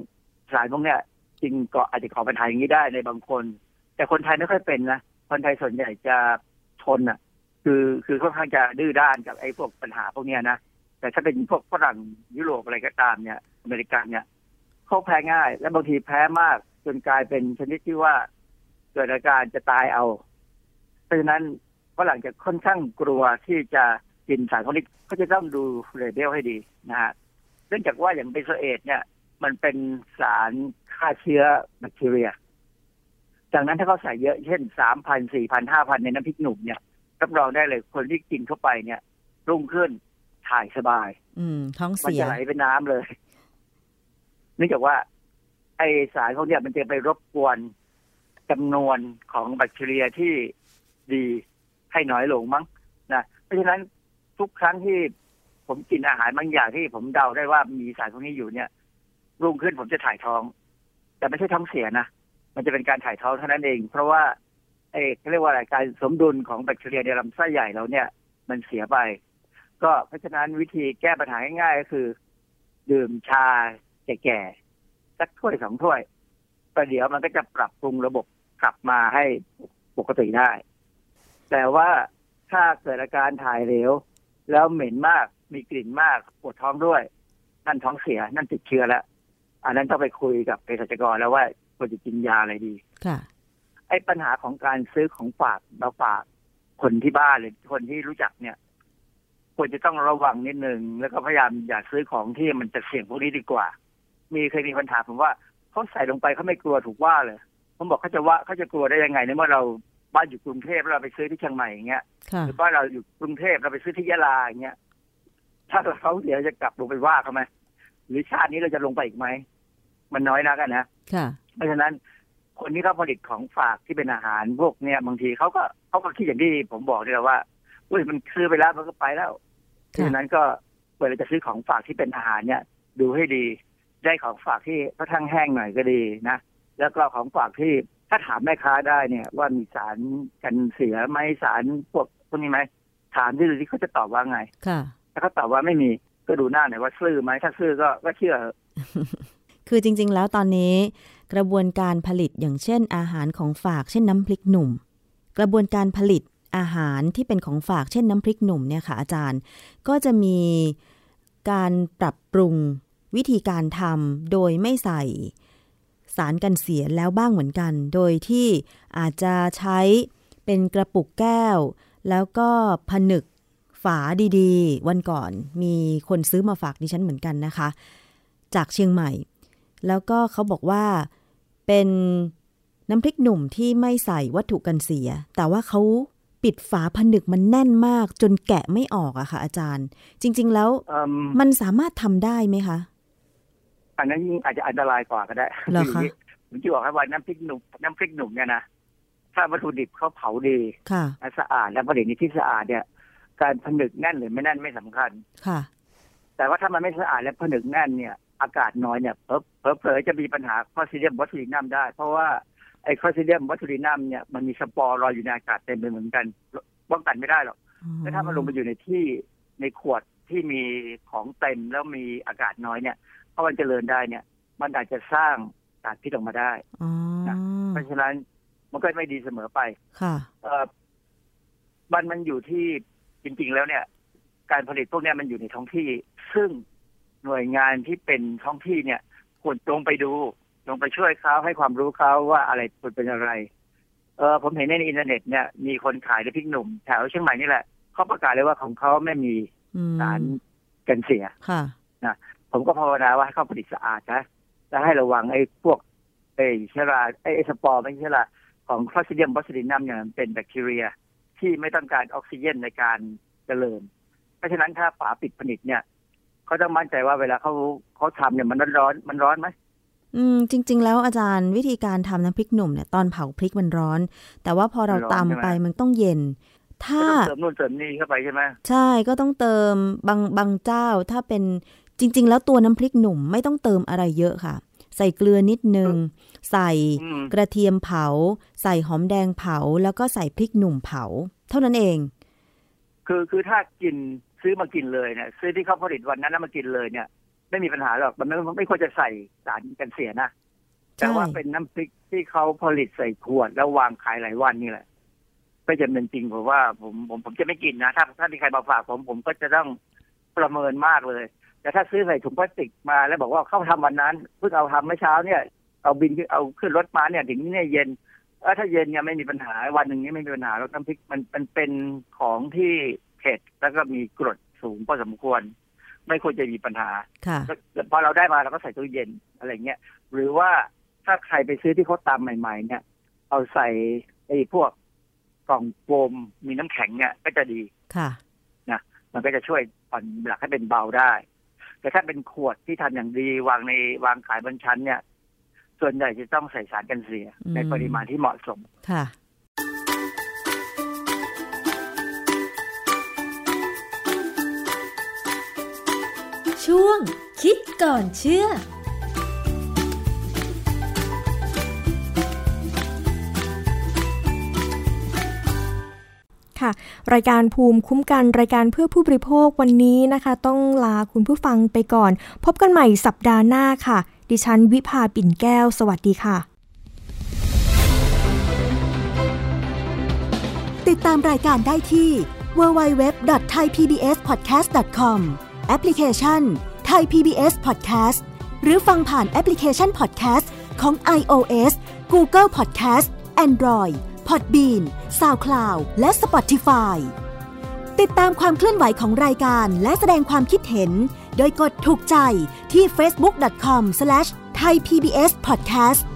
สารพวกเนี้ยจริงก็อาจจะขอปัญหาอย่างนี้ได้ในบางคนแต่คนไทยไม่ค่อยเป็นนะคนไทยส่วนใหญ่จะทนอ่ะคือคือค่อนข้างจะดื้อด้านกับไอ้พวกปัญหาพวกเนี้ยนะแต่ถ้าเป็นพวกฝรั่งยุโรปอะไรก็ตามเนี่ยอเมริกันเนี่ยเขาแพ้ง่ายและบางทีแพ้มากจนกลายเป็นชนิดที่ว่าเกิดอาการจะตายเอาเพราะฉะนั้นฝรั่งจะค่อนข้างกลัวที่จะกินสารพวกนี้เขาจะต้องดูเลเบลให้ดีนะฮะเนื่องจากว่าอย่างเบนโซเอทเนี่ยมันเป็นสารฆ่าเชื้อแบคทีเรียจากนั้นถ้าเขาใส่เยอะเช่น สามพัน สี่พัน ห้าพัน ในน้ำพริกหนุ่มเนี่ยรับรองได้เลยคนที่กินเข้าไปเนี่ยรุ่งขึ้นถ่ายสบายท้องเสียมันจะไหลเป็นน้ำเลยเนื่องจากว่าไอสารพวกนี้มันจะไปรบกวนจำนวนของแบคทีเรียที่ดีให้น้อยลงมั้งนะเพราะฉะนั้นทุกครั้งที่ผมกินอาหารบางอย่างที่ผมเดาได้ว่ามีสารพวกนี้อยู่เนี่ยรุ่งขึ้นผมจะถ่ายท้องแต่ไม่ใช่ท้องเสียนะมันจะเป็นการถ่ายท้องเท่านั้นเองเพราะว่าไอ้เรียกว่าอะไรการสมดุลของแบคทีเรียในลำไส้ใหญ่เราเนี่ยมันเสียไปก็เพราะฉะนั้นวิธีแก้ปัญหาง่ายๆก็คือดื่มชาแก่ๆสักถ้วยสองถ้วยประเดี๋ยวมันก็จะปรับปรุงระบบกลับมาให้ปกติได้แต่ว่าถ้าเกิดอาการถ่ายเหลวแล้วเหม็นมากมีกลิ่นมากปวดท้องด้วยนั่นท้องเสียนั่นติดเชื้อแล้วอันนั้นต้องไปคุยกับเภสัชกรแล้วว่าควรจะกินยาอะไรดีค่ะไอ้ปัญหาของการซื้อของฝากมาฝากคนที่บ้านหรือคนที่รู้จักเนี่ยควรจะต้องระวังนิดนึงแล้วก็พยายามอย่าซื้อของที่มันจะเสี่ยงพวกนี้ดีกว่ามีเคยมีคนถามผมว่าเขาใส่ลงไปเขาไม่กลัวถูกว่าเลยผมบอกเขาจะว่าเขาจะกลัวได้ยังไงในเมื่อเราบ้านอยู่กรุงเทพเราไปซื้อที่เชียงใหม่อย่างเงี้ยหรือว่าเราอยู่กรุงเทพเราไปซื้อที่ยะลาอย่างเงี้ยถ้าเขาเดี๋ยวจะกลับลงไปว่าเขาไหมหรือชาตินี้เราจะลงไปอีกไหมมันน้อยนักนะเพราะฉะนั้นคนที่เขาผลิตของฝากที่เป็นอาหารพวกเนี้ยบางทีเขาก็เขาก็คิดอย่างที่ผมบอกนี่แหละว่าอุ้ยมันซื้อไปแล้วมันก็ไปแล้วเพราะฉะนั้นก็เวลาจะซื้อของฝากที่เป็นอาหารเนี่ยดูให้ดีได้ของฝากที่กระทั่งแห้งหน่อยก็ดีนะแล้วก็ของฝากที่ถ้าถามแม่ค้าได้เนี่ยว่ามีสารกันเสียไหมสารพวกพวกนี้ไหมถามที่ดูที่เขาจะตอบว่าไงถ้าเขาตอบว่าไม่มีก็ดูหน้าหน่อยว่าซื้อไหมถ้าซื้อก็ก็เชื่อคือจริงๆแล้วตอนนี้กระบวนการผลิตอย่างเช่นอาหารของฝากเช่นน้ำพริกหนุ่มกระบวนการผลิตอาหารที่เป็นของฝากเช่นน้ำพริกหนุ่มเนี่ยค่ะอาจารย์ก็จะมีการปรับปรุงวิธีการทำโดยไม่ใส่สารกันเสียแล้วบ้างเหมือนกันโดยที่อาจจะใช้เป็นกระปุกแก้วแล้วก็ผนึกฝาดีๆวันก่อนมีคนซื้อมาฝากดิฉันเหมือนกันนะคะจากเชียงใหม่แล้วก็เขาบอกว่าเป็นน้ำพริกหนุ่มที่ไม่ใส่วัตถุกันเสียแต่ว่าเขาปิดฝาผนึกมันแน่นมากจนแกะไม่ออกอะค่ะอาจารย์จริงๆแล้วมันสามารถทำได้ไหมคะอันนั้นยิ่งอาจจะอันตรายกว่าก็ได้เหรอคะผมจะบอกให้ว่าน้ำพริกหนุ่มน้ำพริกหนุ่มเนี่ยนะถ้าวัตถุดิบเขาเผาดีสะอาดและผลิตในที่สะอาดเนี่ยการผนึกแน่นหรือไม่แน่นไม่สำคัญค่ะแต่ว่าถ้ามันไม่สะอาดและผนึกแน่นเนี่ยอากาศน้อยเนี่ยเผลอๆจะมีปัญหาคลอซิเดียมบอทูลินัมได้เพราะว่าไอ้คลอซิเดียมบอทูลินัมเนี่ยมันมีสปอร์ลอยอยู่ในอากาศเต็มไปเหมือนกันป้องกันไม่ได้หรอกแล้วถ้ามันลงไปอยู่ในที่ในขวดที่มีของเต็มแล้วมีอากาศน้อยเนี่ยเพราะมันเจริญได้เนี่ยมันอาจจะสร้างสารพิษออกมาได้นะเพราะฉะนั้นมันก็ไม่ดีเสมอไปค่ะเอ่อมันมันอยู่ที่จริงๆแล้วเนี่ยการผลิตพวกนี้มันอยู่ในท้องที่ซึ่งหน่วยงานที่เป็นท้องที่เนี่ยควรลงไปดูลงไปช่วยเขาให้ความรู้เขาว่าอะไรควรเป็นอะไรเออผมเห็นในอินเทอร์เน็ตเนี่ยมีคนขายน้ำพริกหนุ่มแถวเชียงใหม่นี่แหละเขาประกาศเลยว่าของเขาไม่มีสารกันเสียนะผมก็ภาวนาว่าให้เขาผลิตสะอาดนะและให้ระวังไอ้พวกไอ้เชื้อราไอ้สปอร์ไม่เชื้อราของคลอซิเดียมบอทูลินัมเนี่ยเป็นแบคทีเรียที่ไม่ต้องการออกซิเจนในการเจริญเพราะฉะนั้นถ้าฝาปิดผนึกเนี่ยเขาต้องมั่นใจว่าเวลาเขาเขาทำเนี่ยมันร้อนมันร้อนไหมอืมจริงๆแล้วอาจารย์วิธีการทำน้ำพริกหนุ่มเนี่ยตอนเผาพริกมันร้อนแต่ว่าพอเราตำไปมันต้องเย็นถ้าเติมนู่นเติมนี่เข้าไปใช่ไหมใช่ก็ต้องเติมบางบางเจ้าถ้าเป็นจริงๆแล้วตัวน้ำพริกหนุ่มไม่ต้องเติมอะไรเยอะค่ะใส่เกลือนิดนึงใส่กระเทียมเผาใส่หอมแดงเผาแล้วก็ใส่พริกหนุ่มเผาเท่านั้นเองคือคือถ้ากินซื้อมากินเลยเนี่ยซื้อที่เขาผลิตวันนั้นแล้วมากินเลยเนี่ย ไม่มีปัญหาหรอกมันไม่ไม่ควรจะใส่สารกันเสียนะแต่ว่าเป็นน้ำพริกที่เขาผลิตใส่ขวดแล้ววางขายหลายวันนี่แหละไม่จำเป็นจริงผมว่าผมผมผมจะไม่กินนะถ้าถ้ามีใครมาฝากผมผมก็จะต้องประเมินมากเลยแต่ถ้าซื้อใส่ถุงพลาสติกมาแล้วบอกว่าเข้าทำวันนั้นเพิ่งเอาทำเมื่อเช้าเนี่ยเอาบินเอาขึ้นรถมาเนี่ยถึงนี่เย็นเออถ้าเย็นเนี่ยไม่มีปัญหาวันหนึ่งนี่ไม่มีปัญหาแล้วน้ำพริกมันมันเป็นของที่เผ็ดแล้วก็มีกรดสูงพอสมควรไม่ควรจะมีปัญหาพอเราได้มาเราก็ใส่ตู้เย็นอะไรเงี้ยหรือว่าถ้าใครไปซื้อที่เขาตำใหม่ๆเนี่ยเอาใส่ไอ้พวกกล่องโฟมมีน้ำแข็งเนี่ยก็จะดีค่ะนะมันก็จะช่วยผ่อนหลักให้เป็นเบาได้แต่ถ้าเป็นขวดที่ทำอย่างดีวางในวางขายบนชั้นเนี่ยส่วนใหญ่จะต้องใส่สารกันเสียในปริมาณที่เหมาะสมค่ะช่วงคิดก่อนเชื่อค่ะรายการภูมิคุ้มกันรายการเพื่อผู้บริโภควันนี้นะคะต้องลาคุณผู้ฟังไปก่อนพบกันใหม่สัปดาห์หน้าค่ะดิฉันวิภาปิ่นแก้วสวัสดีค่ะติดตามรายการได้ที่ ดับเบิลยู ดับเบิลยู ดับเบิลยู ดอท ไทย พี บี เอส พอดแคสต์ ดอท คอม แอปพลิเคชัน Thai พี บี เอส Podcast หรือฟังผ่านแอปพลิเคชัน Podcast ของ ไอ โอ เอส Google Podcast Android Podbean SoundCloud และ Spotify ติดตามความเคลื่อนไหวของรายการและแสดงความคิดเห็นโดยกดถูกใจที่ เฟซบุ๊ก ดอท คอม สแลช ไทย พี บี เอส พอดแคสต์